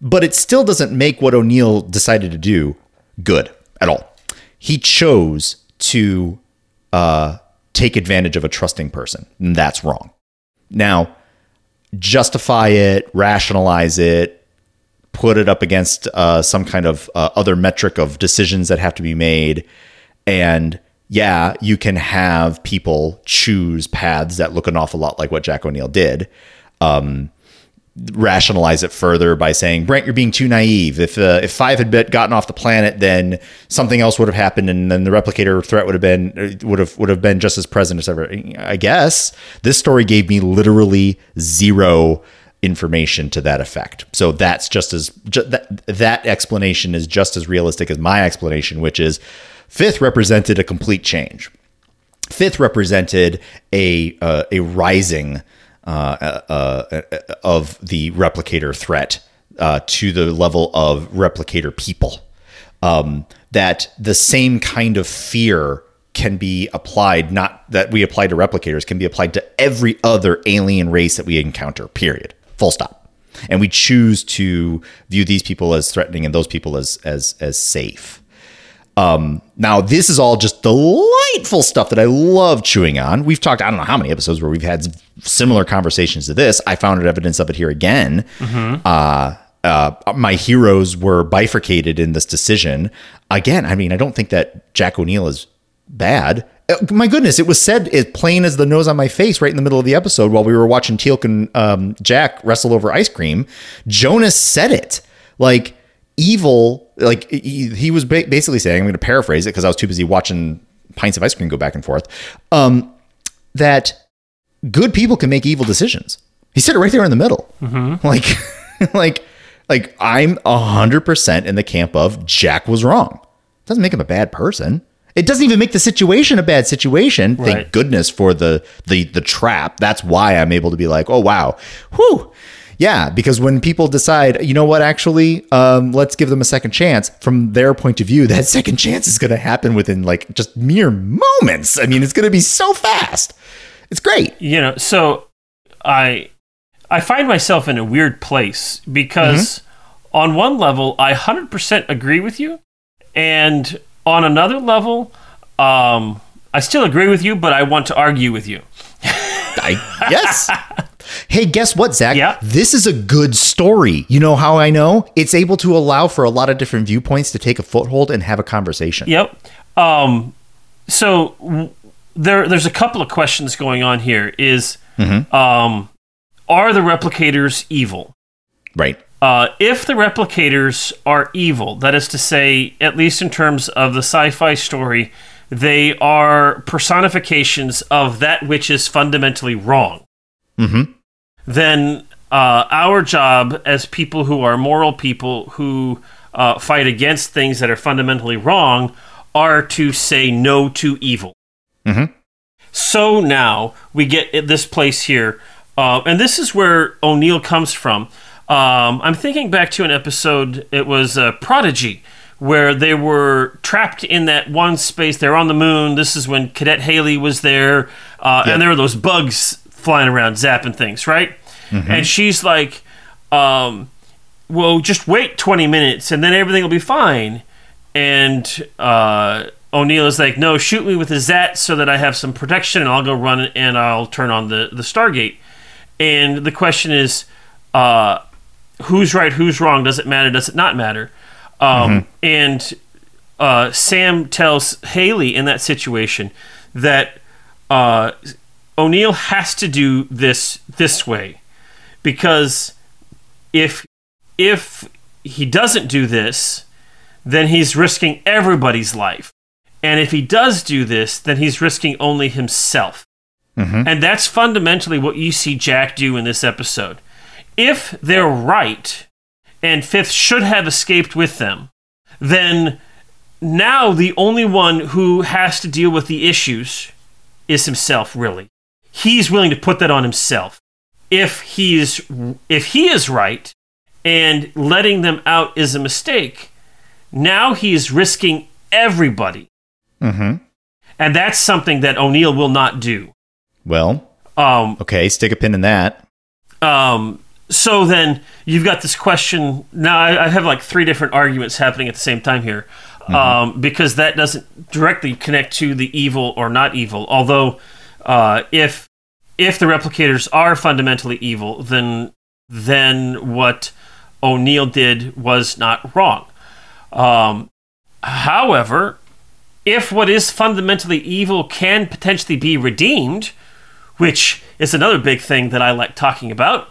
but it still doesn't make what O'Neill decided to do good at all. He chose to take advantage of a trusting person, and that's wrong. Now, justify it, rationalize it, put it up against some kind of other metric of decisions that have to be made. And yeah, you can have people choose paths that look an awful lot like what Jack O'Neill did. Rationalize it further by saying, Brent, you're being too naive. If five had gotten off the planet, then something else would have happened. And then the replicator threat would have been just as present as ever. I guess this story gave me literally zero information to that effect. So that's that explanation is just as realistic as my explanation, which is fifth represented a complete change. Fifth represented a rising of the replicator threat to the level of replicator people. That the same kind of fear can be applied, not that we apply to replicators, can be applied to every other alien race that we encounter, period. Full stop. And we choose to view these people as threatening and those people as safe. Now, this is all just delightful stuff that I love chewing on. We've talked, I don't know how many episodes where we've had similar conversations to this. I found evidence of it here again. Mm-hmm. My heroes were bifurcated in this decision. Again, I mean, I don't think that Jack O'Neill is bad. My goodness, it was said as plain as the nose on my face right in the middle of the episode while we were watching Teal'c and Jack wrestle over ice cream. Jonas said it like evil. Like he was basically saying, I'm going to paraphrase it because I was too busy watching pints of ice cream go back and forth, that good people can make evil decisions. He said it right there in the middle. Mm-hmm. Like I'm 100% in the camp of Jack was wrong. Doesn't make him a bad person. It doesn't even make the situation a bad situation. Right. Thank goodness for the trap. That's why I'm able to be like, oh, wow. Whew. Yeah, because when people decide, you know what, actually, let's give them a second chance. From their point of view, that second chance is going to happen within like just mere moments. I mean, it's going to be so fast. It's great. You know, so I find myself in a weird place because mm-hmm. on one level, I 100% agree with you. And on another level, I still agree with you, but I want to argue with you. Yes. Hey, guess what, Zach? Yeah. This is a good story. You know how I know? It's able to allow for a lot of different viewpoints to take a foothold and have a conversation. Yep. So there's a couple of questions going on here. Is mm-hmm. Are the replicators evil? Right. If the replicators are evil, that is to say, at least in terms of the sci-fi story, they are personifications of that which is fundamentally wrong, mm-hmm. then our job as people who are moral people who fight against things that are fundamentally wrong are to say no to evil. Mm-hmm. So now we get at this place here, and this is where O'Neill comes from. I'm thinking back to an episode, it was Prodigy, where they were trapped in that one space. They're on the moon. This is when Cadet Haley was there. Yep. And there were those bugs flying around, zapping things, right? Mm-hmm. And she's like, well, just wait 20 minutes and then everything will be fine. And O'Neill is like, no, shoot me with a zat so that I have some protection and I'll go run and I'll turn on the Stargate. And the question is, who's right, who's wrong? Does it matter? Does it not matter? Mm-hmm. And Sam tells Haley in that situation that O'Neill has to do this way because if he doesn't do this, then he's risking everybody's life, and if he does do this, then he's risking only himself. Mm-hmm. And that's fundamentally what you see Jack do in this episode. If they're right, and Fifth should have escaped with them, then now the only one who has to deal with the issues is himself, really. He's willing to put that on himself. if he is right and letting them out is a mistake, now he's risking everybody. Mm-hmm. And that's something that O'Neill will not do. Well, okay, stick a pin in that. So then you've got this question. Now I have like three different arguments happening at the same time here, mm-hmm. Because that doesn't directly connect to the evil or not evil. Although if the replicators are fundamentally evil, then what O'Neill did was not wrong. However, if what is fundamentally evil can potentially be redeemed, which is another big thing that I like talking about,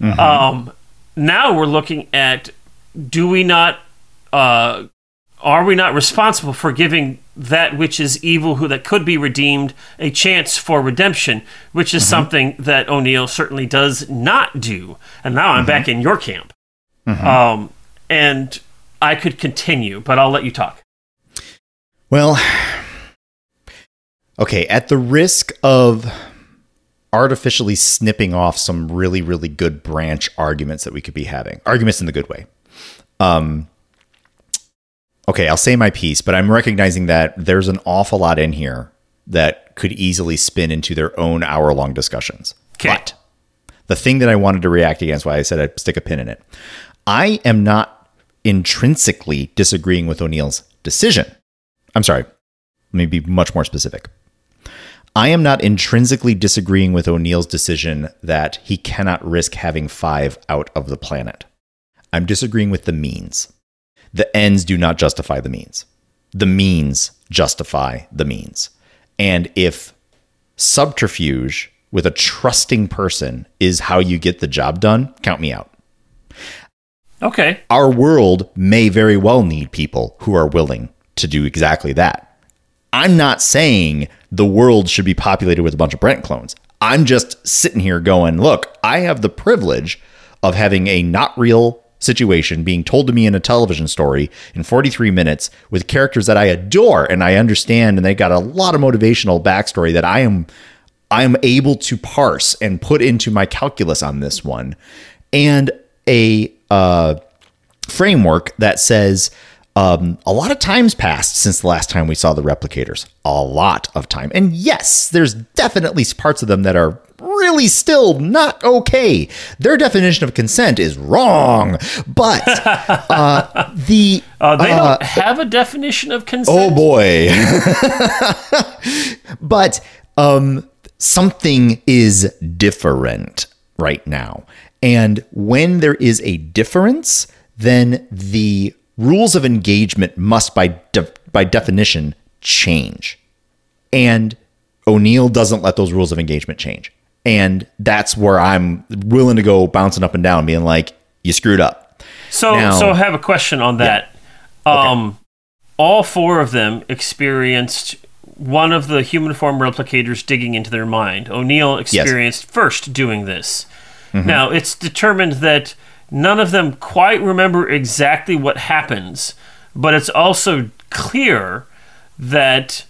mm-hmm. Now we're looking at, are we not responsible for giving that which is evil, that could be redeemed, a chance for redemption, which is mm-hmm. something that O'Neill certainly does not do. And now I'm mm-hmm. back in your camp. Mm-hmm. And I could continue, but I'll let you talk. Well, okay, at the risk of artificially snipping off some really, really good branch arguments that we could be having. Arguments in the good way. Okay, I'll say my piece, but I'm recognizing that there's an awful lot in here that could easily spin into their own hour-long discussions. Okay. But the thing that I wanted to react against, why I said I'd stick a pin in it, I am not intrinsically disagreeing with O'Neill's decision. I'm sorry, let me be much more specific. I am not intrinsically disagreeing with O'Neill's decision that he cannot risk having 5 out of the planet. I'm disagreeing with the means. The ends do not justify the means. The means justify the means. And if subterfuge with a trusting person is how you get the job done, count me out. Okay. Our world may very well need people who are willing to do exactly that. I'm not saying the world should be populated with a bunch of Brent clones. I'm just sitting here going, look, I have the privilege of having a not real situation being told to me in a television story in 43 minutes with characters that I adore and I understand, and they got a lot of motivational backstory that I am able to parse and put into my calculus on this one, and a framework that says, a lot of time's passed since the last time we saw the replicators. A lot of time. And yes, there's definitely parts of them that are really still not okay. Their definition of consent is wrong. But they don't have a definition of consent. Oh, boy. But something is different right now. And when there is a difference, then the rules of engagement must, by definition, change. And O'Neill doesn't let those rules of engagement change. And that's where I'm willing to go bouncing up and down, being like, you screwed up. So I have a question on that. Yeah. Okay. All 4 of them experienced one of the human form replicators digging into their mind. O'Neill experienced first doing this. Mm-hmm. Now, it's determined that none of them quite remember exactly what happens, but it's also clear that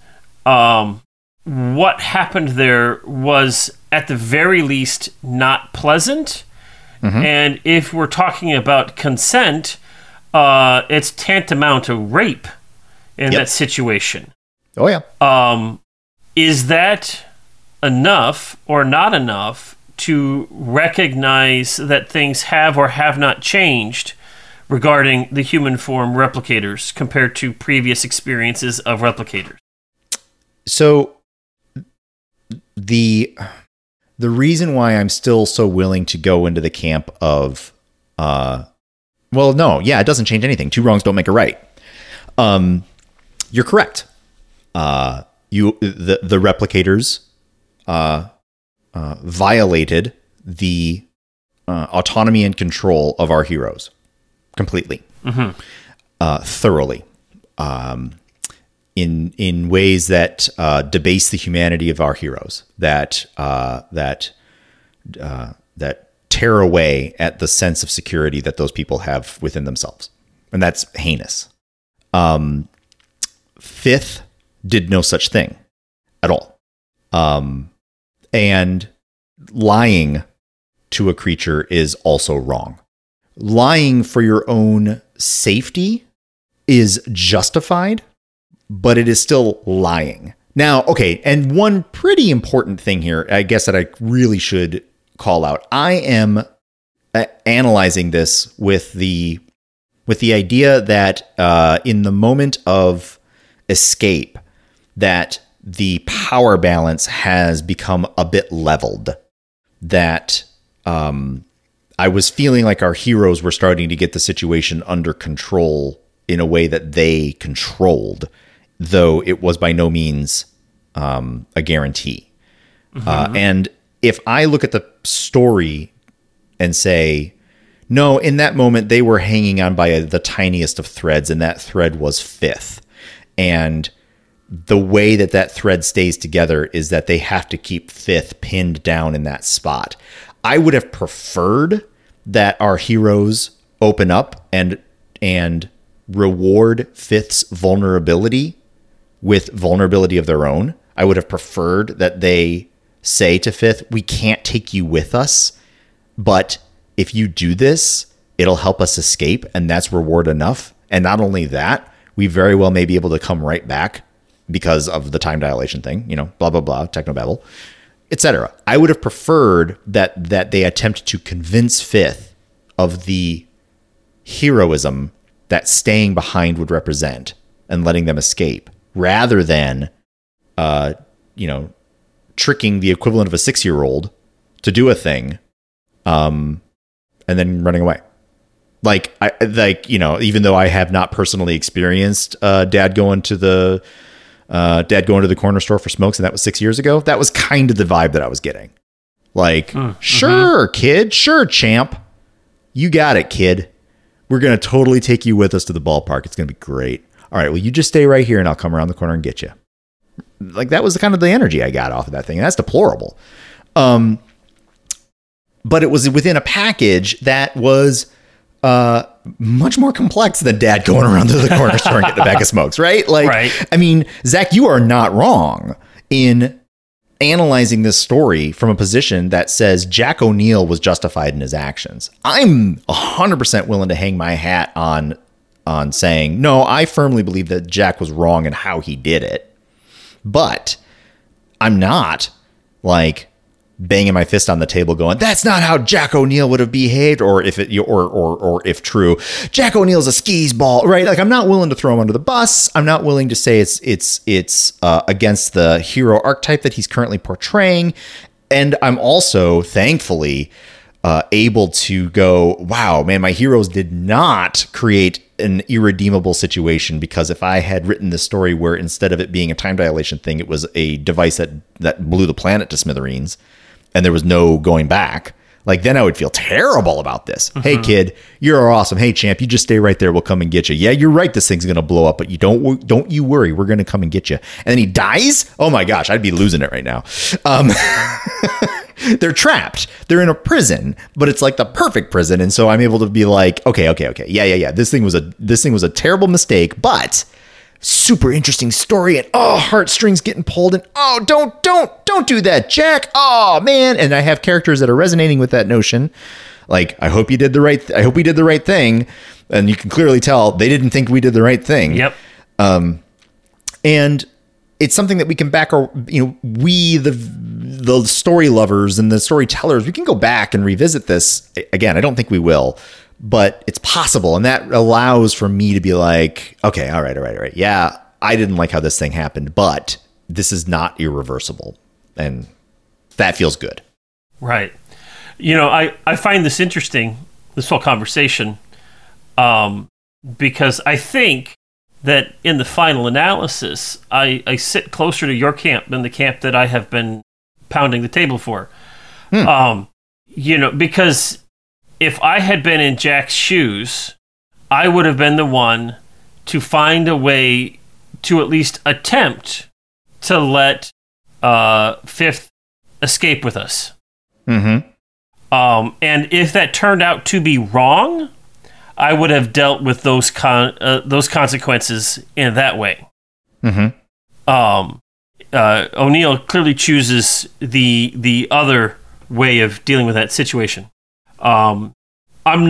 what happened there was, at the very least, not pleasant. Mm-hmm. And if we're talking about consent, it's tantamount to rape in that situation. Oh, yeah. Is that enough or not enough to recognize that things have or have not changed regarding the human form replicators compared to previous experiences of replicators? So the reason why I'm still so willing to go into the camp of, it doesn't change anything. 2 wrongs don't make a right. You're correct. The replicators, violated the autonomy and control of our heroes completely, mm-hmm. Thoroughly, in ways that debase the humanity of our heroes, that tear away at the sense of security that those people have within themselves, and that's heinous. Fifth did no such thing at all. And lying to a creature is also wrong. Lying for your own safety is justified, but it is still lying. Now, okay, and one pretty important thing here, I guess that I really should call out. I am analyzing this with the idea that in the moment of escape, that the power balance has become a bit leveled. That I was feeling like our heroes were starting to get the situation under control in a way that they controlled, though it was by no means a guarantee. Mm-hmm. And if I look at the story and say, no, in that moment, they were hanging on by the tiniest of threads, and that thread was fifth. And the way that that thread stays together is that they have to keep fifth pinned down in that spot. I would have preferred that our heroes open up and reward fifth's vulnerability with vulnerability of their own. I would have preferred that they say to fifth, we can't take you with us, but if you do this, it'll help us escape, and that's reward enough. And not only that, we very well may be able to come right back because of the time dilation thing, you know, blah, blah, blah, technobabble, etc. I would have preferred that they attempt to convince fifth of the heroism that staying behind would represent and letting them escape, rather than, tricking the equivalent of a 6-year-old to do a thing, and then running away. Like, even though I have not personally experienced dad going to the corner store for smokes, and that was 6 years ago, that was kind of the vibe that I was getting. Like, sure, kid, sure, champ. You got it, kid. We're going to totally take you with us to the ballpark. It's going to be great. All right, well, you just stay right here, and I'll come around the corner and get you. Like, that was kind of the energy I got off of that thing. And that's deplorable. But it was within a package that was much more complex than dad going around to the corner store and getting a bag of smokes, right? Like, right. I mean, Zach, you are not wrong in analyzing this story from a position that says Jack O'Neill was justified in his actions. I'm 100% willing to hang my hat on saying, no, I firmly believe that Jack was wrong in how he did it, but I'm not like banging my fist on the table going, that's not how Jack O'Neill would have behaved. Or if it, or if true, Jack O'Neill's a skis ball, right? Like, I'm not willing to throw him under the bus. I'm not willing to say it's against the hero archetype that he's currently portraying. And I'm also thankfully able to go, wow, man, my heroes did not create an irredeemable situation, because if I had written this story where instead of it being a time dilation thing, it was a device that blew the planet to smithereens, and there was no going back, like, then I would feel terrible about this. Mm-hmm. Hey, kid, you're awesome. Hey, champ, you just stay right there. We'll come and get you. Yeah, you're right. This thing's going to blow up, but you don't you worry. We're going to come and get you. And then he dies. Oh my gosh, I'd be losing it right now. They're trapped. They're in a prison, but it's like the perfect prison. And so I'm able to be like, okay. Yeah. This thing was a terrible mistake, but super interesting story, and oh, heartstrings getting pulled, and oh, don't do that, Jack. Oh man. And I have characters that are resonating with that notion. Like, I hope you did the right I hope we did the right thing. And you can clearly tell they didn't think we did the right thing. Yep. And it's something that we can back, or, you know, we, the story lovers and the storytellers, we can go back and revisit this again. I don't think we will, but it's possible. And that allows for me to be like, okay, all right. Yeah, I didn't like how this thing happened, but this is not irreversible. And that feels good. Right. You know, I find this interesting, this whole conversation, because I think that in the final analysis, I sit closer to your camp than the camp that I have been pounding the table for. Because if I had been in Jack's shoes, I would have been the one to find a way to at least attempt to let Fifth escape with us. Mm-hmm. And if that turned out to be wrong, I would have dealt with those consequences in that way. Mm-hmm. O'Neill clearly chooses the other way of dealing with that situation. I'm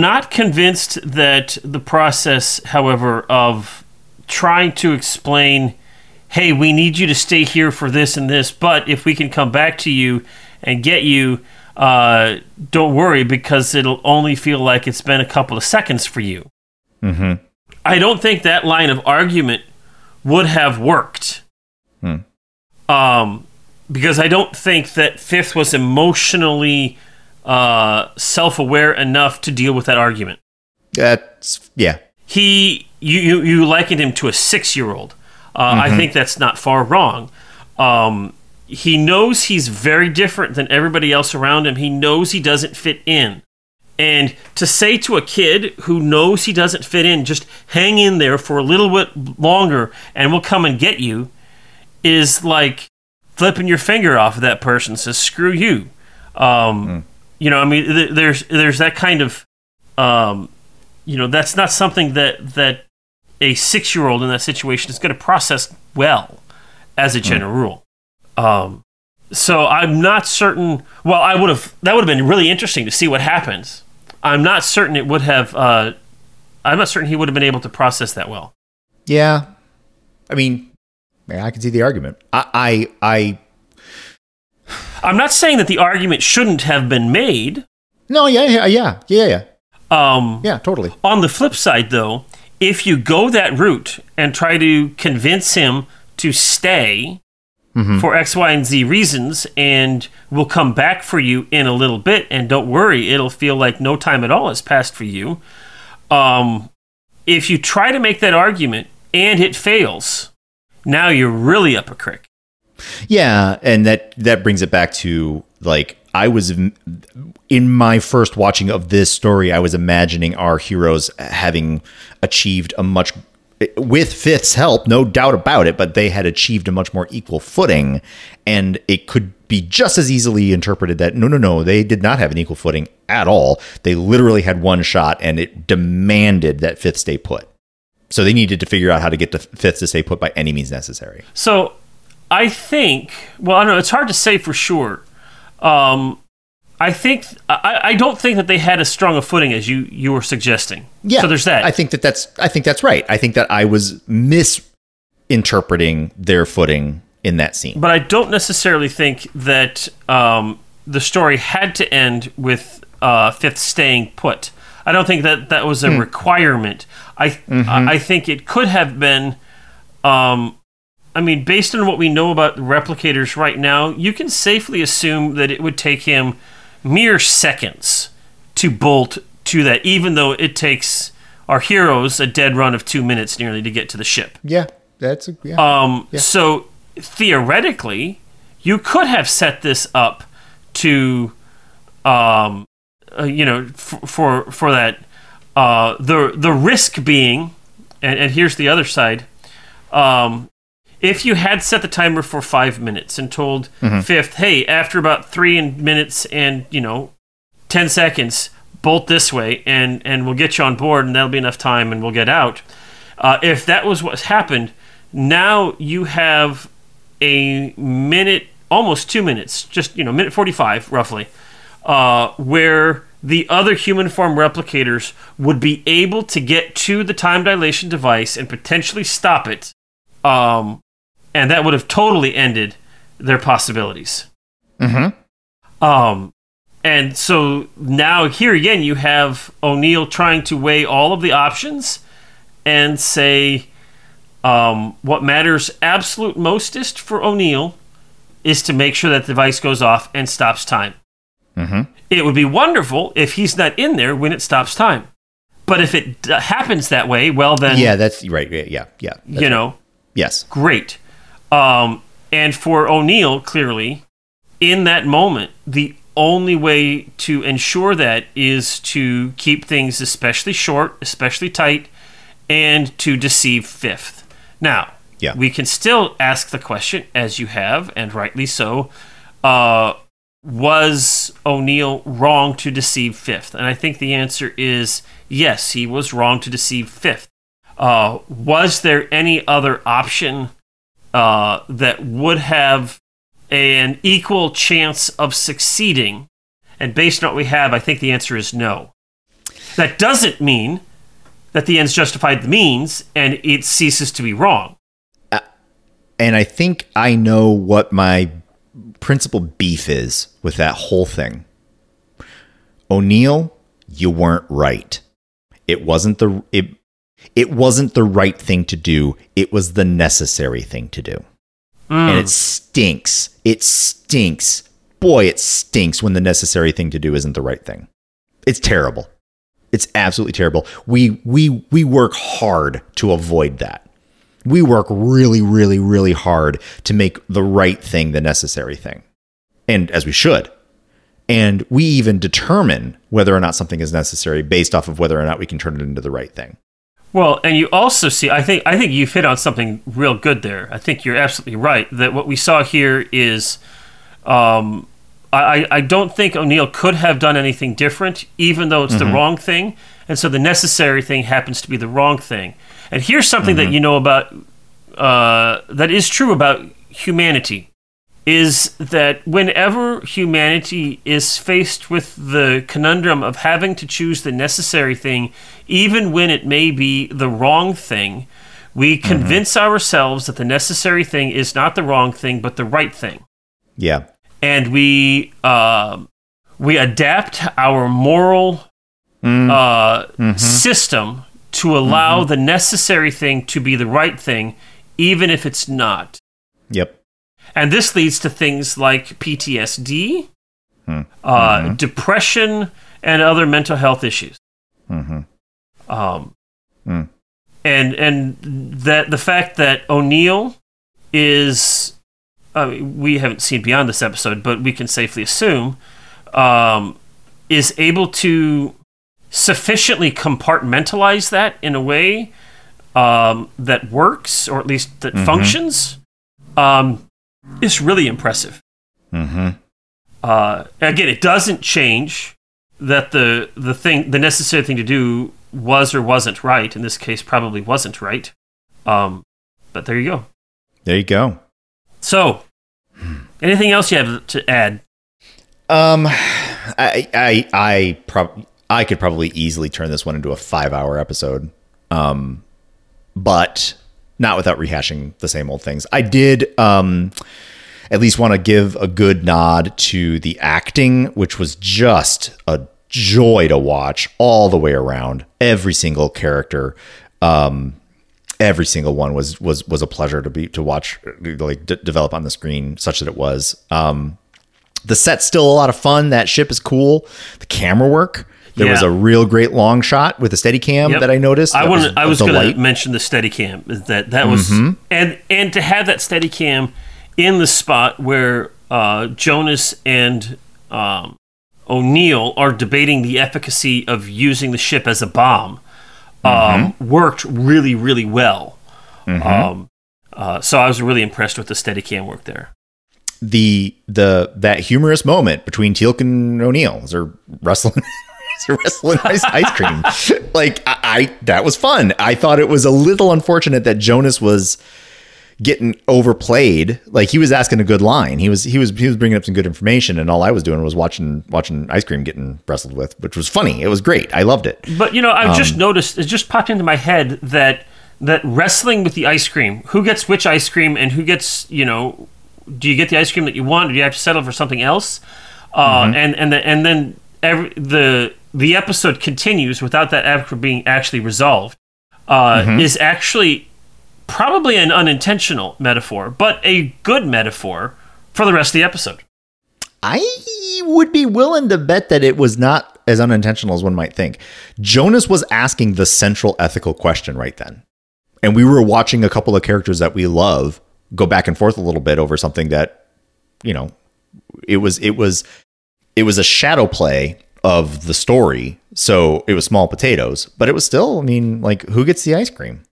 not convinced that the process, however, of trying to explain, hey, we need you to stay here for this and this, but if we can come back to you and get you, don't worry, because it'll only feel like it's been a couple of seconds for you. Mm-hmm. I don't think that line of argument would have worked. Because I don't think that Fifth was emotionally self-aware enough to deal with that argument. Yeah. You likened him to a 6-year-old. I think that's not far wrong. He knows he's very different than everybody else around him. He knows he doesn't fit in. And to say to a kid who knows he doesn't fit in, just hang in there for a little bit longer and we'll come and get you, is like flipping your finger off of that person, says, screw you. You know, I mean, there's that kind of, you know, that's not something that a 6-year-old in that situation is going to process well as a general rule. So I'm not certain. Well, that would have been really interesting to see what happens. I'm not certain he would have been able to process that well. Yeah, I mean, I can see the argument. I'm not saying that the argument shouldn't have been made. No, yeah. Yeah, totally. On the flip side, though, if you go that route and try to convince him to stay for X, Y, and Z reasons, and we'll come back for you in a little bit, and don't worry, it'll feel like no time at all has passed for you. If you try to make that argument and it fails, now you're really up a creek. Yeah, and that brings it back to, like, I was in my first watching of this story, I was imagining our heroes having achieved a much, with Fifth's help, no doubt about it, but they had achieved a much more equal footing, and it could be just as easily interpreted that no, they did not have an equal footing at all. They literally had one shot, and it demanded that Fifth stay put. So they needed to figure out how to get the Fifth to stay put by any means necessary. So I think, well, I don't know, it's hard to say for sure. I don't think that they had as strong a footing as you were suggesting. Yeah. So there's that. I think that's right. I think that I was misinterpreting their footing in that scene. But I don't necessarily think that the story had to end with Fifth staying put. I don't think that was a requirement. I think it could have been. I mean, based on what we know about the Replicators right now, you can safely assume that it would take him mere seconds to bolt to that, even though it takes our heroes a dead run of 2 minutes nearly to get to the ship. Yeah, that's... Yeah. So, theoretically, you could have set this up to, you know, for that. The risk being, and here's the other side, if you had set the timer for 5 minutes and told Fifth, hey, after about 3 minutes and, 10 seconds, bolt this way and we'll get you on board and that'll be enough time and we'll get out. If that was what's happened, now you have a minute, almost 2 minutes, just, minute 45 roughly, where the other human form replicators would be able to get to the time dilation device and potentially stop it. And that would have totally ended their possibilities. And so now here again, you have O'Neill trying to weigh all of the options and say what matters absolute mostest for O'Neill is to make sure that the device goes off and stops time. It would be wonderful if he's not in there when it stops time. But if it happens that way, well then... Yeah, that's right. Yeah. That's right. Yes. Great. And for O'Neill, clearly, in that moment, the only way to ensure that is to keep things especially short, especially tight, and to deceive Fifth. Now, we can still ask the question, as you have, and rightly so, was O'Neill wrong to deceive Fifth? And I think the answer is yes, he was wrong to deceive Fifth. Was there any other option that would have an equal chance of succeeding And based on what we have, I think the answer is no. That doesn't mean that the ends justify the means and it ceases to be wrong. And I think I know what my principal beef is with that whole thing. O'Neill, you weren't right. It wasn't the right thing to do. It was the necessary thing to do. And it stinks. It stinks. Boy, it stinks when the necessary thing to do isn't the right thing. It's terrible. It's absolutely terrible. We work hard to avoid that. We work really, really, really hard to make the right thing the necessary thing. And as we should. And we even determine whether or not something is necessary based off of whether or not we can turn it into the right thing. Well, and you also see, I think you've hit on something real good there. I think you're absolutely right that what we saw here is, I don't think O'Neill could have done anything different, even though it's the wrong thing. And so the necessary thing happens to be the wrong thing. And here's something that you know about, that is true about humanity, is that whenever humanity is faced with the conundrum of having to choose the necessary thing, even when it may be the wrong thing, we convince ourselves that the necessary thing is not the wrong thing, but the right thing. Yeah. And we adapt our moral system to allow the necessary thing to be the right thing, even if it's not. Yep. And this leads to things like PTSD, depression, and other mental health issues. And that the fact that O'Neill is, we haven't seen beyond this episode, but we can safely assume, is able to sufficiently compartmentalize that in a way that works, or at least that functions, it's really impressive. Again, it doesn't change that the necessary thing to do was or wasn't right. In this case, probably wasn't right. But there you go. There you go. So, anything else you have to add? I could probably easily turn this one into a 5-hour episode. But not without rehashing the same old things. I did at least want to give a good nod to the acting, which was just a joy to watch all the way around. Every single character, every single one was a pleasure to watch develop on the screen, such that it was. The set's still a lot of fun. That ship is cool. The camera work. There was a real great long shot with a Steadicam that I noticed. I was going to mention the Steadicam. That was and to have that Steadicam in the spot where Jonas and O'Neill are debating the efficacy of using the ship as a bomb worked really, really well. So I was really impressed with the Steadicam work there. That humorous moment between Teal'c and O'Neill as they're wrestling. Wrestling ice cream. That was fun. I thought it was a little unfortunate that Jonas was getting overplayed. Like, he was asking a good line. He was bringing up some good information, and all I was doing was watching ice cream getting wrestled with, which was funny. It was great. I loved it. But I just noticed, it just popped into my head that wrestling with the ice cream, who gets which ice cream, and who gets, do you get the ice cream that you want, or do you have to settle for something else? And then the episode continues without that after being actually resolved, is actually probably an unintentional metaphor, but a good metaphor for the rest of the episode. I would be willing to bet that it was not as unintentional as one might think. Jonas was asking the central ethical question right then. And we were watching a couple of characters that we love go back and forth a little bit over something that, it was a shadow play of the story, so it was small potatoes, but it was still, who gets the ice cream?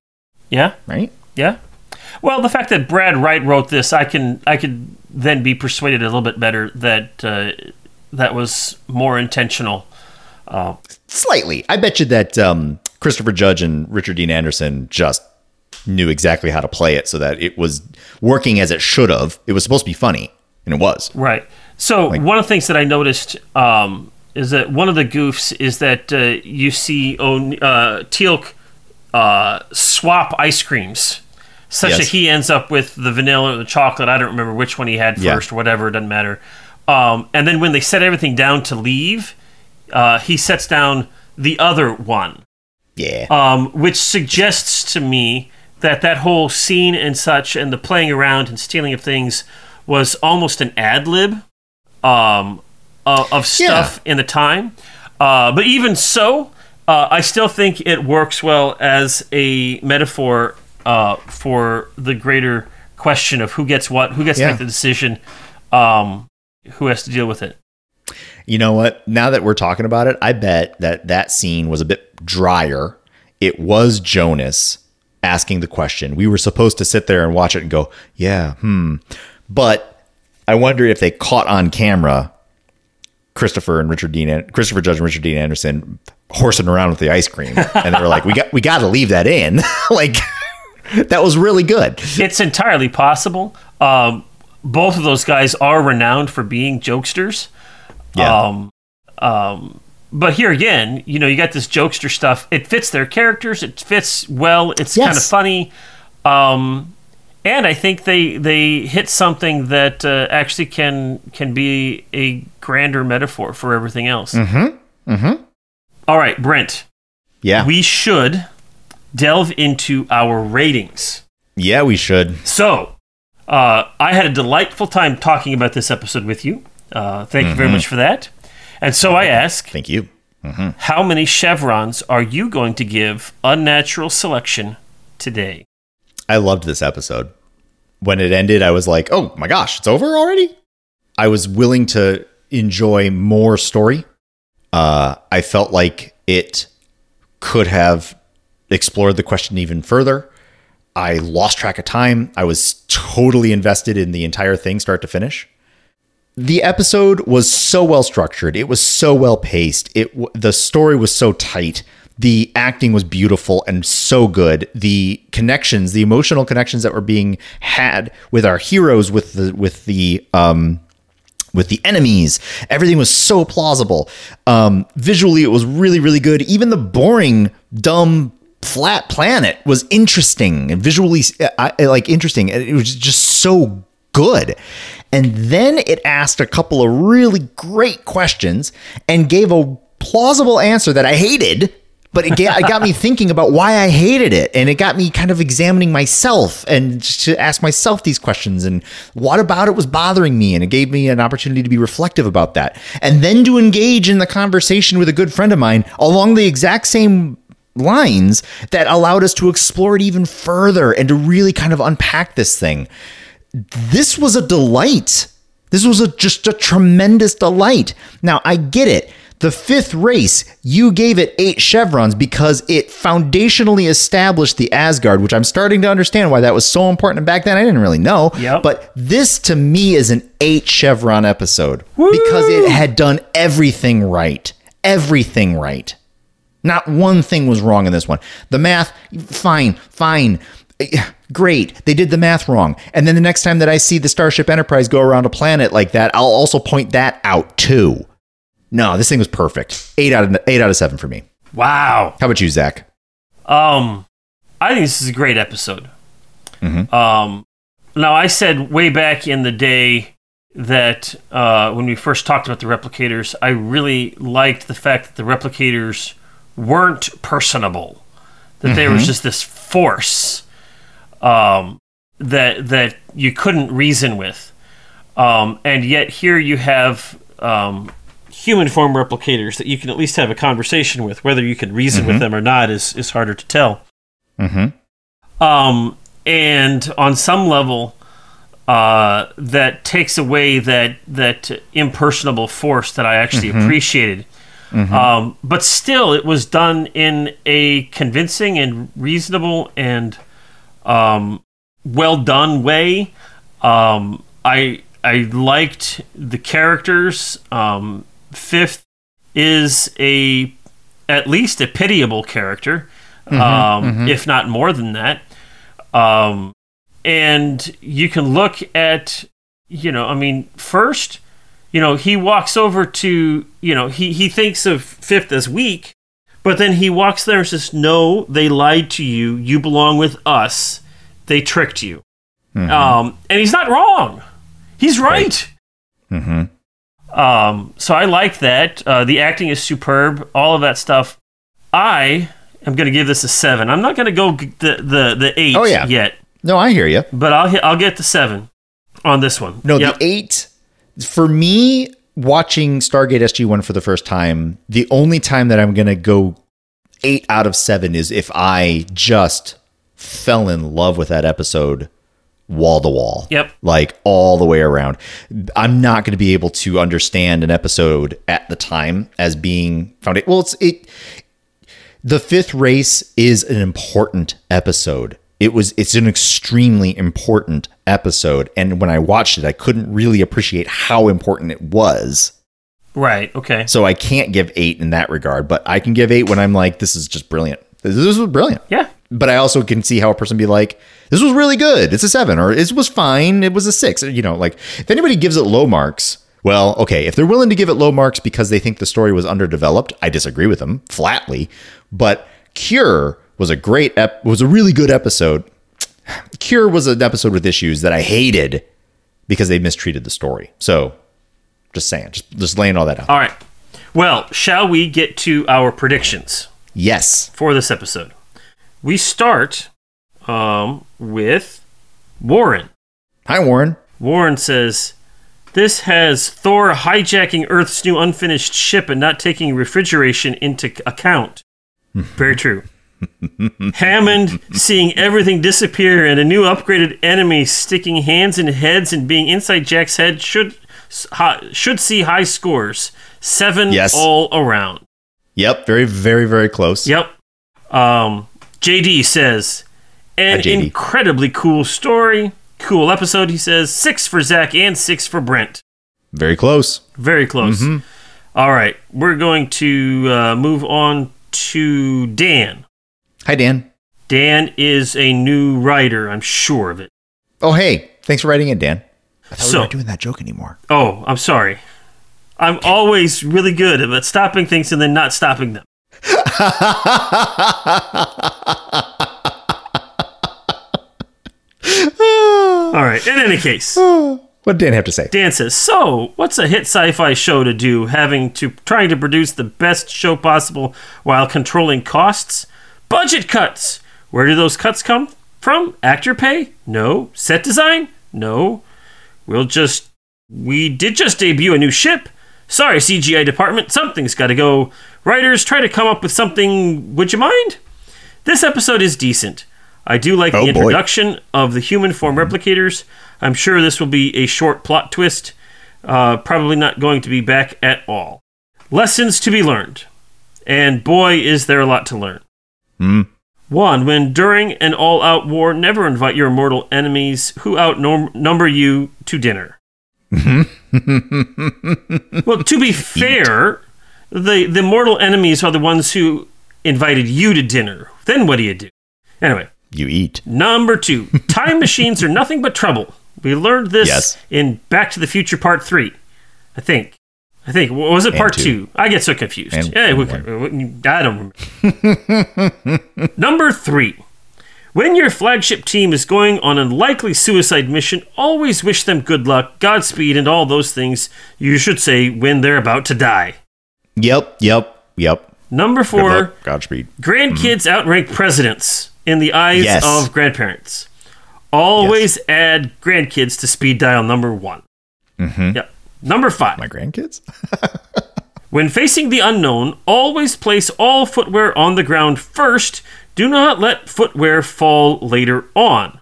Yeah. Right? Yeah. Well, the fact that Brad Wright wrote this, I could then be persuaded a little bit better that that was more intentional. Slightly. I bet you that Christopher Judge and Richard Dean Anderson just knew exactly how to play it so that it was working as it should have. It was supposed to be funny, and it was. Right. So one of the things that I noticed is that one of the goofs is that you see Teal'c swap ice creams such that he ends up with the vanilla or the chocolate. I don't remember which one he had first or whatever. It doesn't matter. And then when they set everything down to leave, he sets down the other one. Yeah. Which suggests to me that that whole scene and such and the playing around and stealing of things was almost an ad lib of stuff in the time. But even so, I still think it works well as a metaphor for the greater question of who gets what, who gets to make the decision, who has to deal with it. You know what? Now that we're talking about it, I bet that scene was a bit drier. It was Jonas asking the question. We were supposed to sit there and watch it and go, But I wonder if they caught on camera Christopher Judge and Richard Dean Anderson horsing around with the ice cream, and they were like, we got to leave that in. Like, that was really good. It's entirely possible. Both of those guys are renowned for being jokesters. Yeah. But here again, you got this jokester stuff. It fits their characters. It fits well. It's kind of funny. And I think they hit something that actually can be a grander metaphor for everything else. Mm-hmm. Mm-hmm. All right, Brent. Yeah. We should delve into our ratings. Yeah, we should. So, I had a delightful time talking about this episode with you. Thank you very much for that. And so I ask... Thank you. Mm-hmm. How many chevrons are you going to give Unnatural Selection today? I loved this episode. When it ended, I was like, oh my gosh, it's over already? I was willing to enjoy more story. I felt like it could have explored the question even further. I lost track of time. I was totally invested in the entire thing, start to finish. The episode was so well structured. It was so well paced. The story was so tight. The acting was beautiful and so good. The connections, the emotional connections that were being had with our heroes, with the enemies, everything was so plausible. Visually, it was really, really good. Even the boring, dumb, flat planet was interesting and visually interesting. It was just so good. And then it asked a couple of really great questions and gave a plausible answer that I hated, but it got me thinking about why I hated it. And it got me kind of examining myself and to ask myself these questions and what about it was bothering me. And it gave me an opportunity to be reflective about that. And then to engage in the conversation with a good friend of mine along the exact same lines that allowed us to explore it even further and to really kind of unpack this thing. This was a delight. This was just a tremendous delight. Now, I get it. The fifth race, you gave it 8 chevrons because it foundationally established the Asgard, which I'm starting to understand why that was so important. And back then, I didn't really know. Yep. But this, to me, is an 8 chevron episode. Woo! Because it had done everything right. Everything right. Not one thing was wrong in this one. The math, fine. Great. They did the math wrong. And then the next time that I see the Starship Enterprise go around a planet like that, I'll also point that out too. No, this thing was perfect. 8 out of 7 for me. Wow. How about you, Zach? I think this is a great episode. Mm-hmm. Now I said way back in the day that when we first talked about the Replicators, I really liked the fact that the Replicators weren't personable. That they were just this force that you couldn't reason with. And yet here you have human form replicators that you can at least have a conversation with. Whether you can reason with them or not is harder to tell. Mm-hmm. And on some level, that takes away that impersonable force that I actually appreciated. Mm-hmm. But still, it was done in a convincing and reasonable and well done way. I liked the characters. Fifth is at least a pitiable character, if not more than that. And you can look at you know, I mean, first, you know, he walks over to, you know, he thinks of Fifth as weak, but then he walks there and says, no, they lied to you. You belong with us. They tricked you. Mm-hmm. And he's not wrong. He's right. Mm-hmm. So I like that. The acting is superb. All of that stuff. I am going to give this a 7. I'm not going to go the 8 yet. No, I hear you. But I'll get the 7 on this one. No, the 8... For me, watching Stargate SG-1 for the first time, the only time that I'm going to go 8 out of 7 is if I just fell in love with that episode wall to wall. Yep. Like all the way around. I'm not going to be able to understand an episode at the time as being found. Well, the Fifth Race is an important episode. It's an extremely important episode. And when I watched it, I couldn't really appreciate how important it was. Right. Okay. So I can't give 8 in that regard, but I can give 8 when I'm like, this is just brilliant. This was brilliant. Yeah. But I also can see how a person be like, this was really good. It's a 7, or it was fine. It was a 6. You know, like if anybody gives it low marks, well, okay. If they're willing to give it low marks because they think the story was underdeveloped, I disagree with them flatly, but Cure was a great, was a really good episode. Cure was an episode with issues that I hated because they mistreated the story. So just saying, just laying all that out. All right. Well, shall we get to our predictions? Yes. For this episode, we start with Warren. Hi, Warren. Warren says, this has Thor hijacking Earth's new unfinished ship and not taking refrigeration into account. Very true. Hammond seeing everything disappear and a new upgraded enemy sticking hands in heads and being inside Jack's head should see high scores. 7 all around. Yep, very, very, very close. Yep. JD says, an incredibly cool story. Cool episode, he says. 6 for Zach and 6 for Brent. Very close. Very close. Mm-hmm. All right, we're going to move on to Dan. Hi, Dan. Dan is a new writer. I'm sure of it. Oh, hey. Thanks for writing in, Dan. I thought we weren't doing that joke anymore. Oh, I'm sorry. I'm always really good at stopping things and then not stopping them. All right. In any case. What did Dan have to say? Dan says, so what's a hit sci-fi show to do? Trying to produce the best show possible while controlling costs? Budget cuts. Where do those cuts come from? Actor pay? No. Set design? No. We did just debut a new ship. Sorry, CGI department. Something's got to go. Writers, try to come up with something. Would you mind? This episode is decent. I do like the introduction of the human form replicators. I'm sure this will be a short plot twist. Probably not going to be back at all. Lessons to be learned. And boy, is there a lot to learn. Mm. 1. When during an all-out war, never invite your mortal enemies who outnumber you to dinner. Well, to be fair, the mortal enemies are the ones who invited you to dinner. Then what do you do? Anyway. You eat. 2. Time machines are nothing but trouble. We learned this in Back to the Future Part 3. I think. Was it part 2? I get so confused. I don't remember. 3. When your flagship team is going on an unlikely suicide mission, always wish them good luck, Godspeed, and all those things you should say when they're about to die. Yep. 4. Good luck, Godspeed. Grandkids outrank presidents in the eyes of grandparents. Always add grandkids to speed dial 1. Mm-hmm. Yep. 5. My grandkids? When facing the unknown, always place all footwear on the ground first. Do not let footwear fall later on.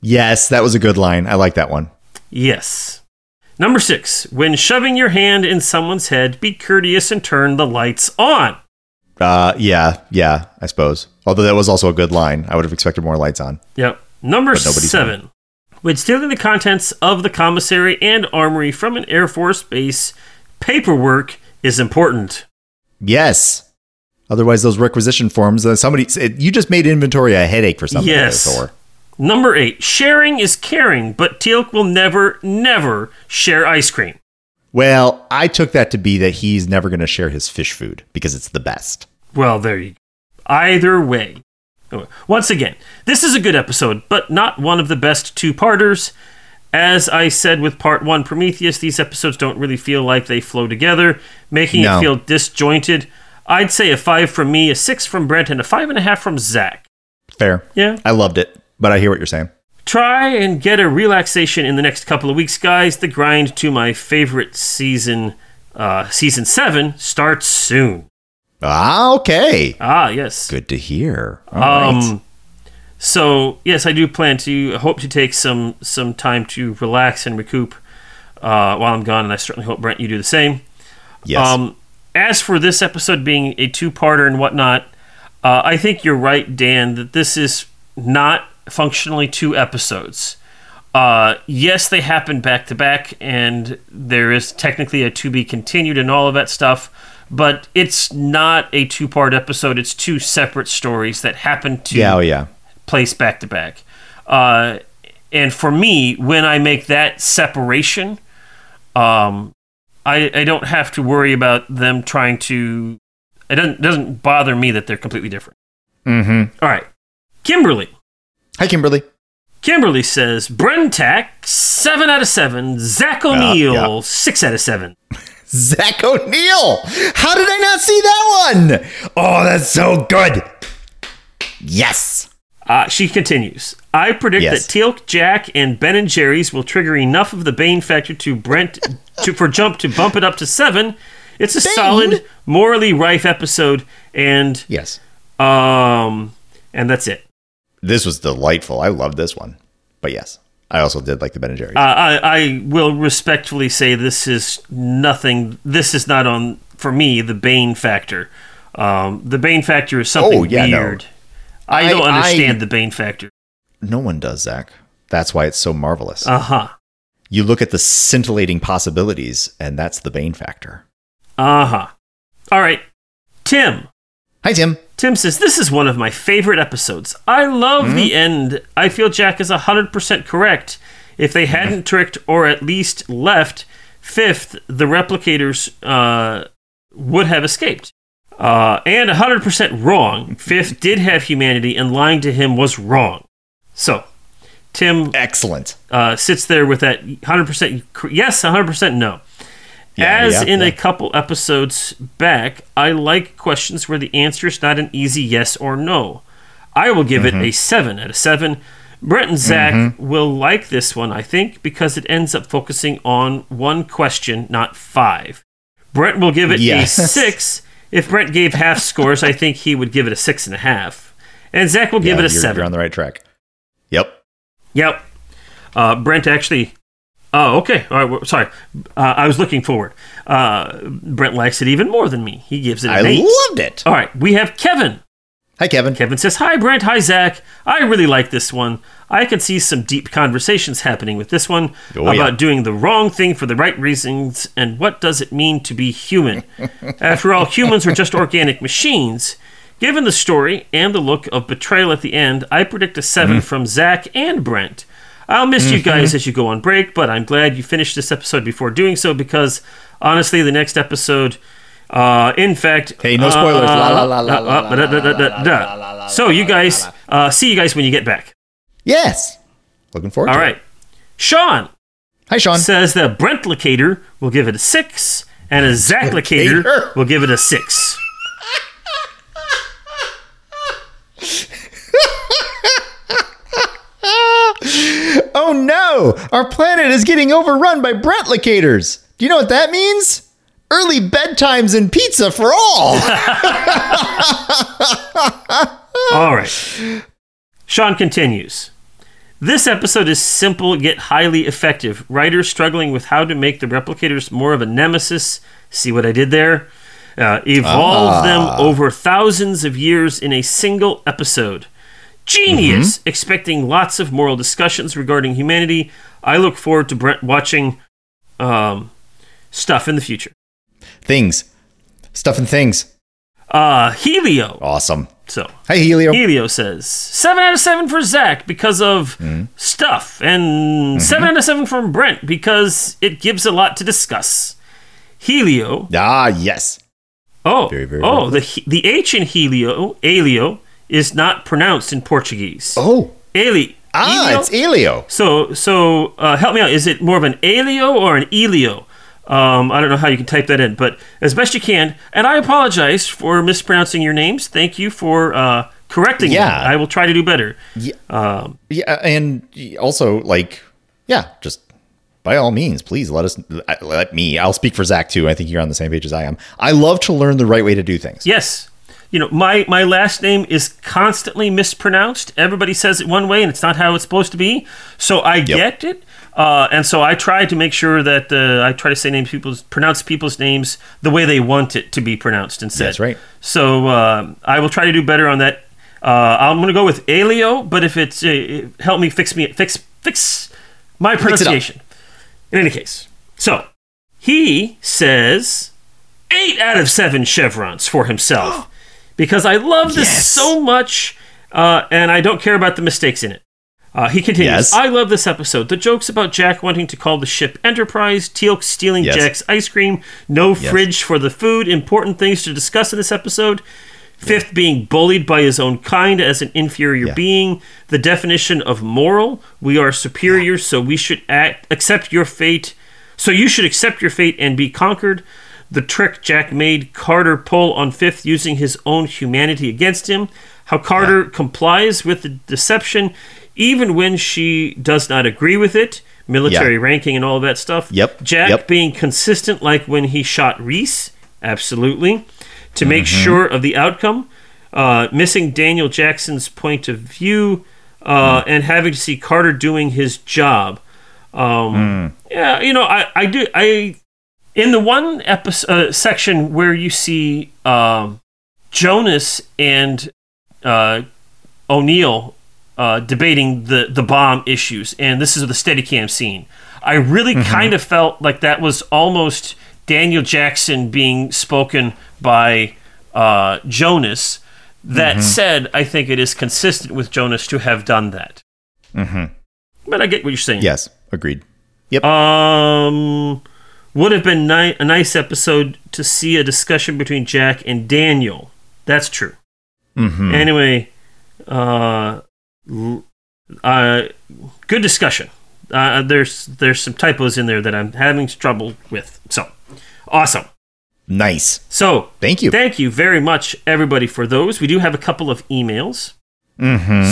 Yes, that was a good line. I like that one. Yes. 6. When shoving your hand in someone's head, be courteous and turn the lights on. Yeah, I suppose. Although that was also a good line. I would have expected more lights on. Yep. 7. When stealing the contents of the commissary and armory from an Air Force base, paperwork is important. Yes. Otherwise, those requisition forms, you just made inventory a headache for something. Yes. Or Number 8, sharing is caring, but Teal'c will never, never share ice cream. Well, I took that to be that he's never going to share his fish food because it's the best. Well, there you go. Either way. Once again, this is a good episode, but not one of the best two-parters. As I said with Part 1, Prometheus, these episodes don't really feel like they flow together, making it feel disjointed. I'd say a 5 from me, a 6 from Brent, and a 5.5 from Zach. Fair. Yeah. I loved it, but I hear what you're saying. Try and get a relaxation in the next couple of weeks, guys. The grind to my favorite season, Season 7, starts soon. Ah, okay. Ah, yes. Good to hear. All right. So, yes, I do plan to, hope to take some time to relax and recoup while I'm gone, and I certainly hope, Brent, you do the same. Yes. As for this episode being a two-parter and whatnot, I think you're right, Dan, that this is not functionally two episodes. Yes, they happen back-to-back, and there is technically a to-be-continued and all of that stuff, but it's not a two-part episode. It's two separate stories that happen to... Yeah, oh, yeah. Place back to back. And for me, when I make that separation, I don't have to worry about them trying to... It doesn't bother me that they're completely different. Mm-hmm. All right. Kimberly. Hi, Kimberly. Kimberly says, Brentack, 7 out of 7. Zach O'Neill, 6 out of 7. Zach O'Neill! How did I not see that one? Oh, that's so good. Yes. She continues, I predict that Teal'c, Jack, and Ben and Jerry's will trigger enough of the Bane factor to Brent for Jump to bump it up to 7. It's a solid, morally rife episode, and and that's it. This was delightful. I loved this one, but yes, I also did like the Ben and Jerry's. I will respectfully say this is nothing. This is not on for me the Bane factor. The Bane factor is something weird. No. I don't understand the Bane factor. No one does, Zach. That's why it's so marvelous. Uh-huh. You look at the scintillating possibilities, and that's the Bane factor. Uh-huh. All right. Tim. Hi, Tim. Tim says, this is one of my favorite episodes. I love the end. I feel Jack is 100% correct. If they hadn't tricked, or at least left, Fifth, the Replicators would have escaped. And 100% wrong. Fifth did have humanity, and lying to him was wrong. So, Tim... Excellent. ...sits there with that 100% yes, 100% no. Yeah, As in a couple episodes back, I like questions where the answer is not an easy yes or no. I will give it a 7 out of 7. Brent and Zach will like this one, I think, because it ends up focusing on one question, not 5. Brent will give it a 6... If Brent gave half scores, I think he would give it a 6.5. And Zach will give it a 7. You're on the right track. Yep. Brent actually... Oh, okay. All right. Well, sorry. I was looking forward. Brent likes it even more than me. He gives it an 8. I loved it. All right. We have Kevin. Hi, Kevin. Kevin says, hi, Brent. Hi, Zach. I really like this one. I can see some deep conversations happening with this one about doing the wrong thing for the right reasons and what does it mean to be human. After all, humans are just organic machines. Given the story and the look of betrayal at the end, I predict a 7 from Zach and Brent. I'll miss you guys as you go on break, but I'm glad you finished this episode before doing so because, honestly, the next episode... in fact, hey, no spoilers. So you guys, see you guys when you get back. Yes, looking forward. All right, Sean. Hi, Sean. Says that Brent Locator will give it a 6, and a Zach Locator will give it a 6. Oh no! Our planet is getting overrun by Brent Locators. Do you know what that means? Early bedtimes and pizza for all. All right. Sean continues. This episode is simple yet highly effective. Writers struggling with how to make the Replicators more of a nemesis. See what I did there? Evolve them over thousands of years in a single episode. Genius. Expecting lots of moral discussions regarding humanity. I look forward to Brent watching stuff in the future. Things. Stuff and things. Helio. Awesome. So, hey, Helio. Helio says 7 out of 7 for Zach because of stuff, and 7 out of 7 from Brent because it gives a lot to discuss. Helio. Ah, yes. Oh, very, very well. The H in Helio, is not pronounced in Portuguese. Oh, it's Helio. So, help me out. Is it more of an Helio or an Helio? I don't know how you can type that in, but as best you can. And I apologize for mispronouncing your names. Thank you for correcting me. I will try to do better. Yeah. And also, just by all means, please let me. I'll speak for Zach, too. I think you're on the same page as I am. I love to learn the right way to do things. Yes. You know, my last name is constantly mispronounced. Everybody says it one way, and it's not how it's supposed to be. So I get it. And so I try to make sure that I try to say pronounce people's names the way they want it to be pronounced and said. That's right. So I will try to do better on that. I'm going to go with Helio, but if it's help me fix my pronunciation. In any case, so he says 8 out of 7 chevrons for himself because I love this so much, and I don't care about the mistakes in it. He continues, I love this episode. The jokes about Jack wanting to call the ship Enterprise, Teal'c stealing Jack's ice cream, fridge for the food, important things to discuss in this episode. Fifth, being bullied by his own kind as an inferior being. The definition of moral, we are superior, so we should accept your fate. So you should accept your fate and be conquered. The trick Jack made Carter pull on Fifth using his own humanity against him. How Carter complies with the deception, even when she does not agree with it, military ranking and all that stuff. Yep. Jack being consistent, like when he shot Reese, absolutely, to make sure of the outcome, missing Daniel Jackson's point of view, and having to see Carter doing his job. Yeah, you know, I do. In the one episode section where you see Jonas and O'Neill debating the bomb issues, and this is the Steadicam scene. I really kind of felt like that was almost Daniel Jackson being spoken by Jonas. That said, I think it is consistent with Jonas to have done that. But I get what you're saying. Yes, agreed. Yep. Would have been a nice episode to see a discussion between Jack and Daniel. That's true. Anyway, good discussion. There's some typos in there that I'm having trouble with. So, awesome. Nice. So, thank you. Thank you very much, everybody, for those. We do have a couple of emails.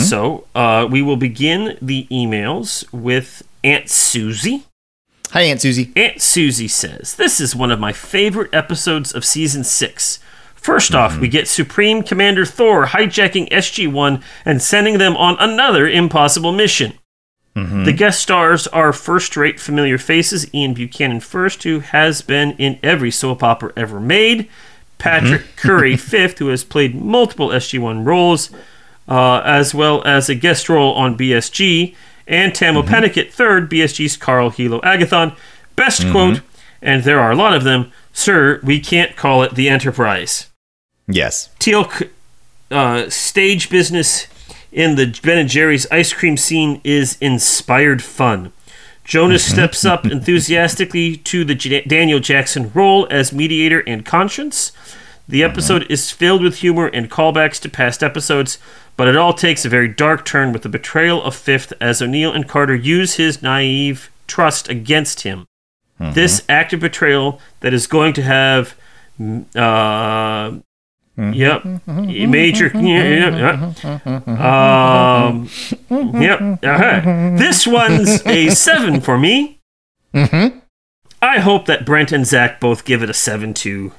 So, we will begin the emails with Aunt Susie. Hi, Aunt Susie. Aunt Susie says, this is one of my favorite episodes of Season 6. First off, we get Supreme Commander Thor hijacking SG-1 and sending them on another impossible mission. The guest stars are first-rate familiar faces. Ian Buchanan first, who has been in every soap opera ever made. Patrick Curry fifth, who has played multiple SG-1 roles, as well as a guest role on BSG. And Tahmoh Penikett third, BSG's Karl Helo Agathon. Best quote, and there are a lot of them, sir, we can't call it the Enterprise. Yes. Teal'c stage business in the Ben & Jerry's ice cream scene is inspired fun. Jonas steps up enthusiastically to the Daniel Jackson role as mediator and conscience. The episode is filled with humor and callbacks to past episodes, but it all takes a very dark turn with the betrayal of Fifth as O'Neill and Carter use his naive trust against him. This act of betrayal that is going to have major... This one's a 7 for me. I hope that Brent and Zach both give it a 7 too.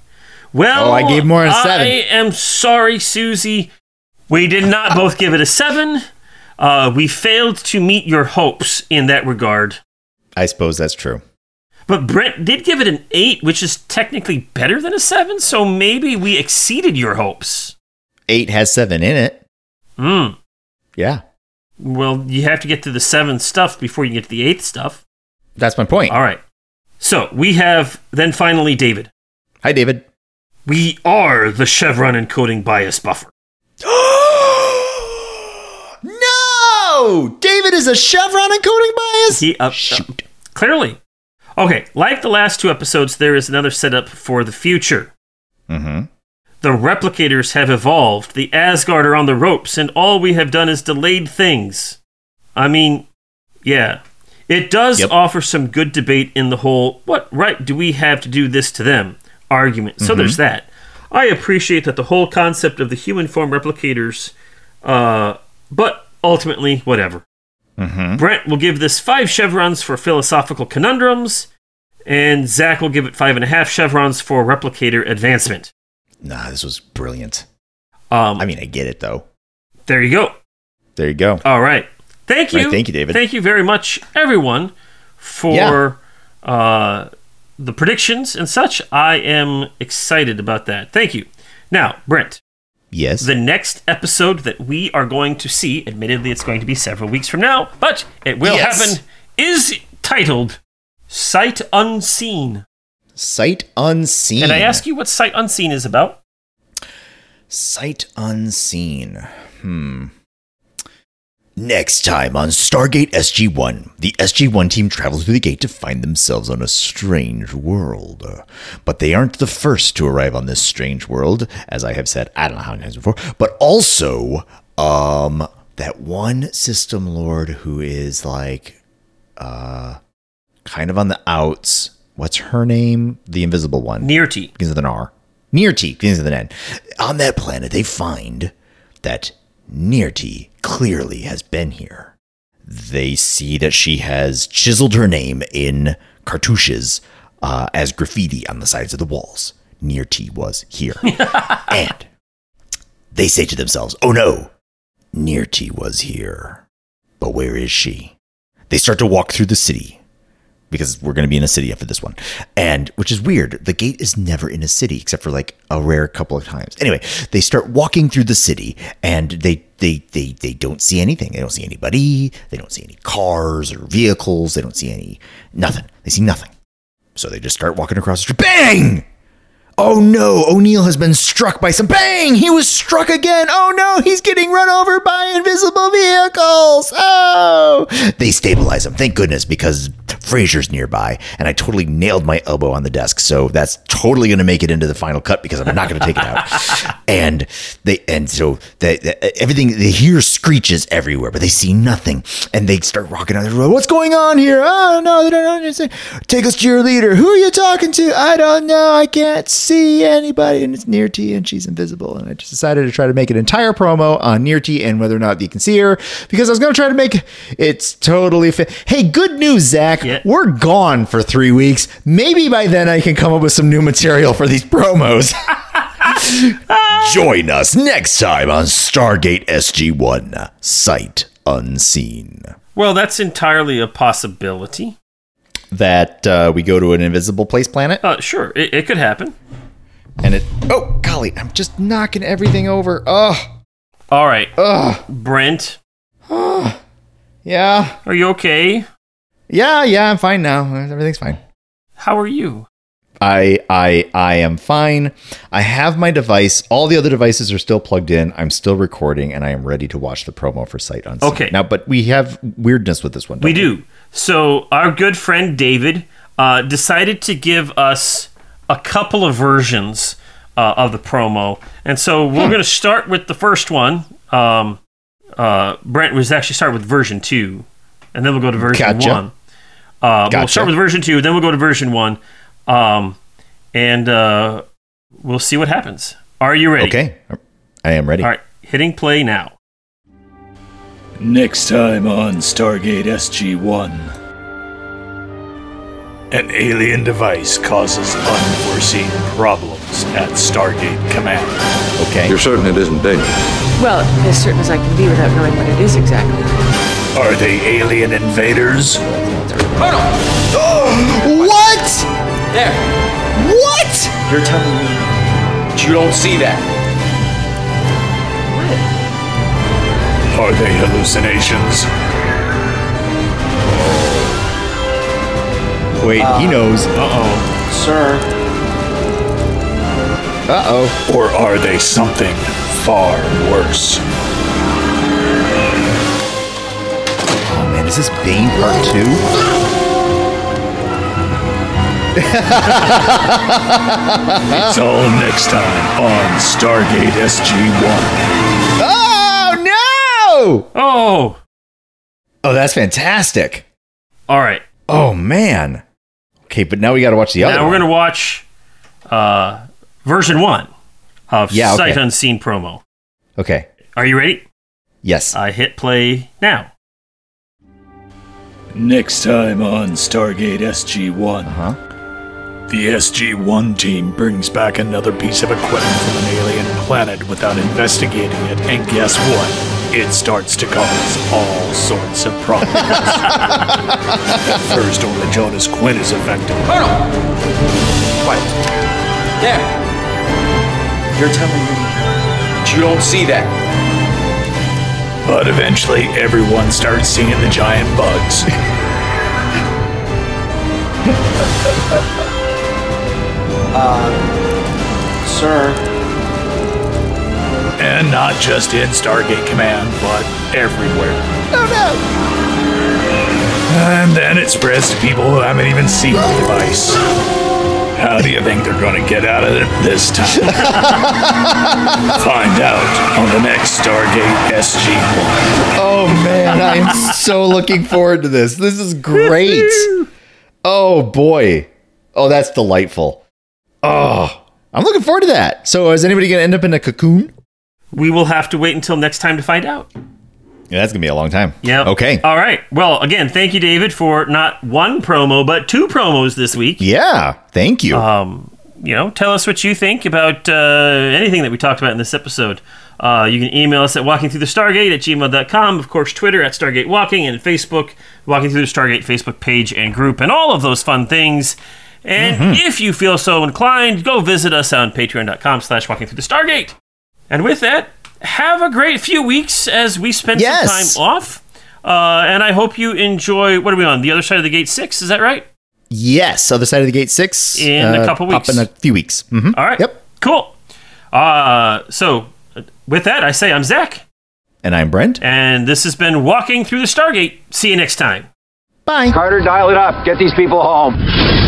Well, I gave more than 7. I am sorry, Susie. We did not both give it a 7. We failed to meet your hopes in that regard. I suppose that's true. But Brent did give it an 8, which is technically better than a 7, so maybe we exceeded your hopes. 8 has 7 in it. Yeah. Well, you have to get to the 7 stuff before you get to the 8 stuff. That's my point. All right. So we have then finally David. Hi, David. We are the chevron encoding bias buffer. Whoa! David is a chevron encoding bias? Shoot. Clearly. Okay, like the last two episodes, there is another setup for the future. Mm-hmm. The replicators have evolved. The Asgard are on the ropes, and all we have done is delayed things. I mean, yeah. It does offer some good debate in the whole, what right do we have to do this to them argument. So there's that. I appreciate that the whole concept of the human form replicators, but ultimately, whatever. Mm-hmm. Brent will give this 5 chevrons for philosophical conundrums, and Zach will give it 5.5 chevrons for replicator advancement. Nah, this was brilliant. I mean, I get it, though. There you go. There you go. All right. Thank you. Right, thank you, David. Thank you very much, everyone, for the predictions and such. I am excited about that. Thank you. Now, Brent. Yes. The next episode that we are going to see, admittedly, it's going to be several weeks from now, but it will happen, is titled Sight Unseen. Sight Unseen. Can I ask you what Sight Unseen is about? Sight Unseen. Next time on Stargate SG-1, the SG-1 team travels through the gate to find themselves on a strange world. But they aren't the first to arrive on this strange world, as I have said, I don't know how many times before, but also, that one system lord who is like, kind of on the outs. What's her name? The invisible one. Nearty. Begins with an R. Nearty. Begins with an N. On that planet, they find that Nearty clearly has been here. They see that she has chiseled her name in cartouches as graffiti on the sides of the walls. Nearty was here. And they say to themselves, oh no, Nearty was here. But where is she? They start to walk through the city, because we're going to be in a city after this one. And, which is weird, the gate is never in a city, except for like a rare couple of times. Anyway, they start walking through the city, and they don't see anything. They don't see anybody. They don't see any cars or vehicles. They don't see nothing. They see nothing. So they just start walking across the street. Bang! Oh no, O'Neill has been struck by some... Bang! He was struck again! Oh no, he's getting run over by invisible vehicles! Oh! They stabilize him, thank goodness, because Frasier's nearby, and I totally nailed my elbow on the desk, so that's totally going to make it into the final cut because I'm not going to take it out. They hear screeches everywhere, but they see nothing, and they start walking down the road. What's going on here? Oh no, they don't understand. Take us to your leader. Who are you talking to? I don't know, I can't see anybody, and it's Nearty, and she's invisible, and I just decided to try to make an entire promo on Nearty and whether or not you can see her, because I was going to try to make it's totally fit. Hey, good news, Zach. Yeah. We're gone for 3 weeks. Maybe by then I can come up with some new material for these promos. Join us next time on Stargate SG-1, Sight Unseen. Well, that's entirely a possibility. That we go to an invisible place planet? Sure, it could happen. And it... Oh, golly, I'm just knocking everything over. Oh. All right. Ugh. Brent. Oh. Yeah? Are you okay? Yeah, I'm fine now. Everything's fine. How are you? I am fine. I have my device. All the other devices are still plugged in. I'm still recording, and I am ready to watch the promo for Sight Unseen. Okay. Now, but we have weirdness with this one. We do. So our good friend David decided to give us a couple of versions of the promo. And so we're going to start with the first one. Brent was actually start with version 2, and then we'll go to version 1. We'll start with version 2, then we'll go to version 1. And we'll see what happens. Are you ready? Okay, I am ready. All right, hitting play now. Next time on Stargate SG-1. An alien device causes unforeseen problems at Stargate Command. Okay. You're certain it isn't dangerous? Well, as certain as I can be without knowing what it is exactly. Are they alien invaders? Oh no! Oh, what?! There. What? You're telling me that you don't see that? What? Are they hallucinations? Wait, he knows. Sir. Or are they something far worse? Is this Bane Part 2? It's all next time on Stargate SG-1. Oh, no! Oh! Oh, that's fantastic. All right. Oh, man. Okay, but now we got to watch the other one. Now we're going to watch version 1 of Sight Unseen promo. Okay. Are you ready? Yes. I hit play now. Next time on Stargate SG-1. The SG-1 team brings back another piece of equipment from an alien planet without investigating it, and guess what? It starts to cause all sorts of problems. At first, only Jonas Quinn is affected. Colonel! What? There. You're telling me that you don't see that. But eventually, everyone starts seeing the giant bugs. Sir... And not just in Stargate Command, but everywhere. Oh no! And then it spreads to people who haven't even seen the device. How do you think they're gonna get out of it this time? Find out on the next Stargate SG-1. Oh man, I am so looking forward to this. This is great. Oh boy. Oh, that's delightful. Oh, I'm looking forward to that. So is anybody gonna end up in a cocoon? We will have to wait until next time to find out. Yeah, that's going to be a long time. Yeah. Okay. All right. Well, again, thank you, David, for not one promo, but two promos this week. Yeah. Thank you. You know, tell us what you think about anything that we talked about in this episode. You can email us at walkingthroughthestargate@gmail.com. Of course, Twitter at Stargate Walking, and Facebook, Walking Through the Stargate Facebook page and group, and all of those fun things. And if you feel so inclined, go visit us on patreon.com/walkingthroughthestargate. And with that, have a great few weeks as we spend some time off. And I hope you enjoy, what are we on, The Other Side of the Gate 6? Is that right? Yes, Other Side of the Gate 6. In a couple weeks. Up in a few weeks. Mm-hmm. All right. Yep. Cool. So with that, I say I'm Zach. And I'm Brent. And this has been Walking Through the Stargate. See you next time. Bye. Carter, dial it up. Get these people home.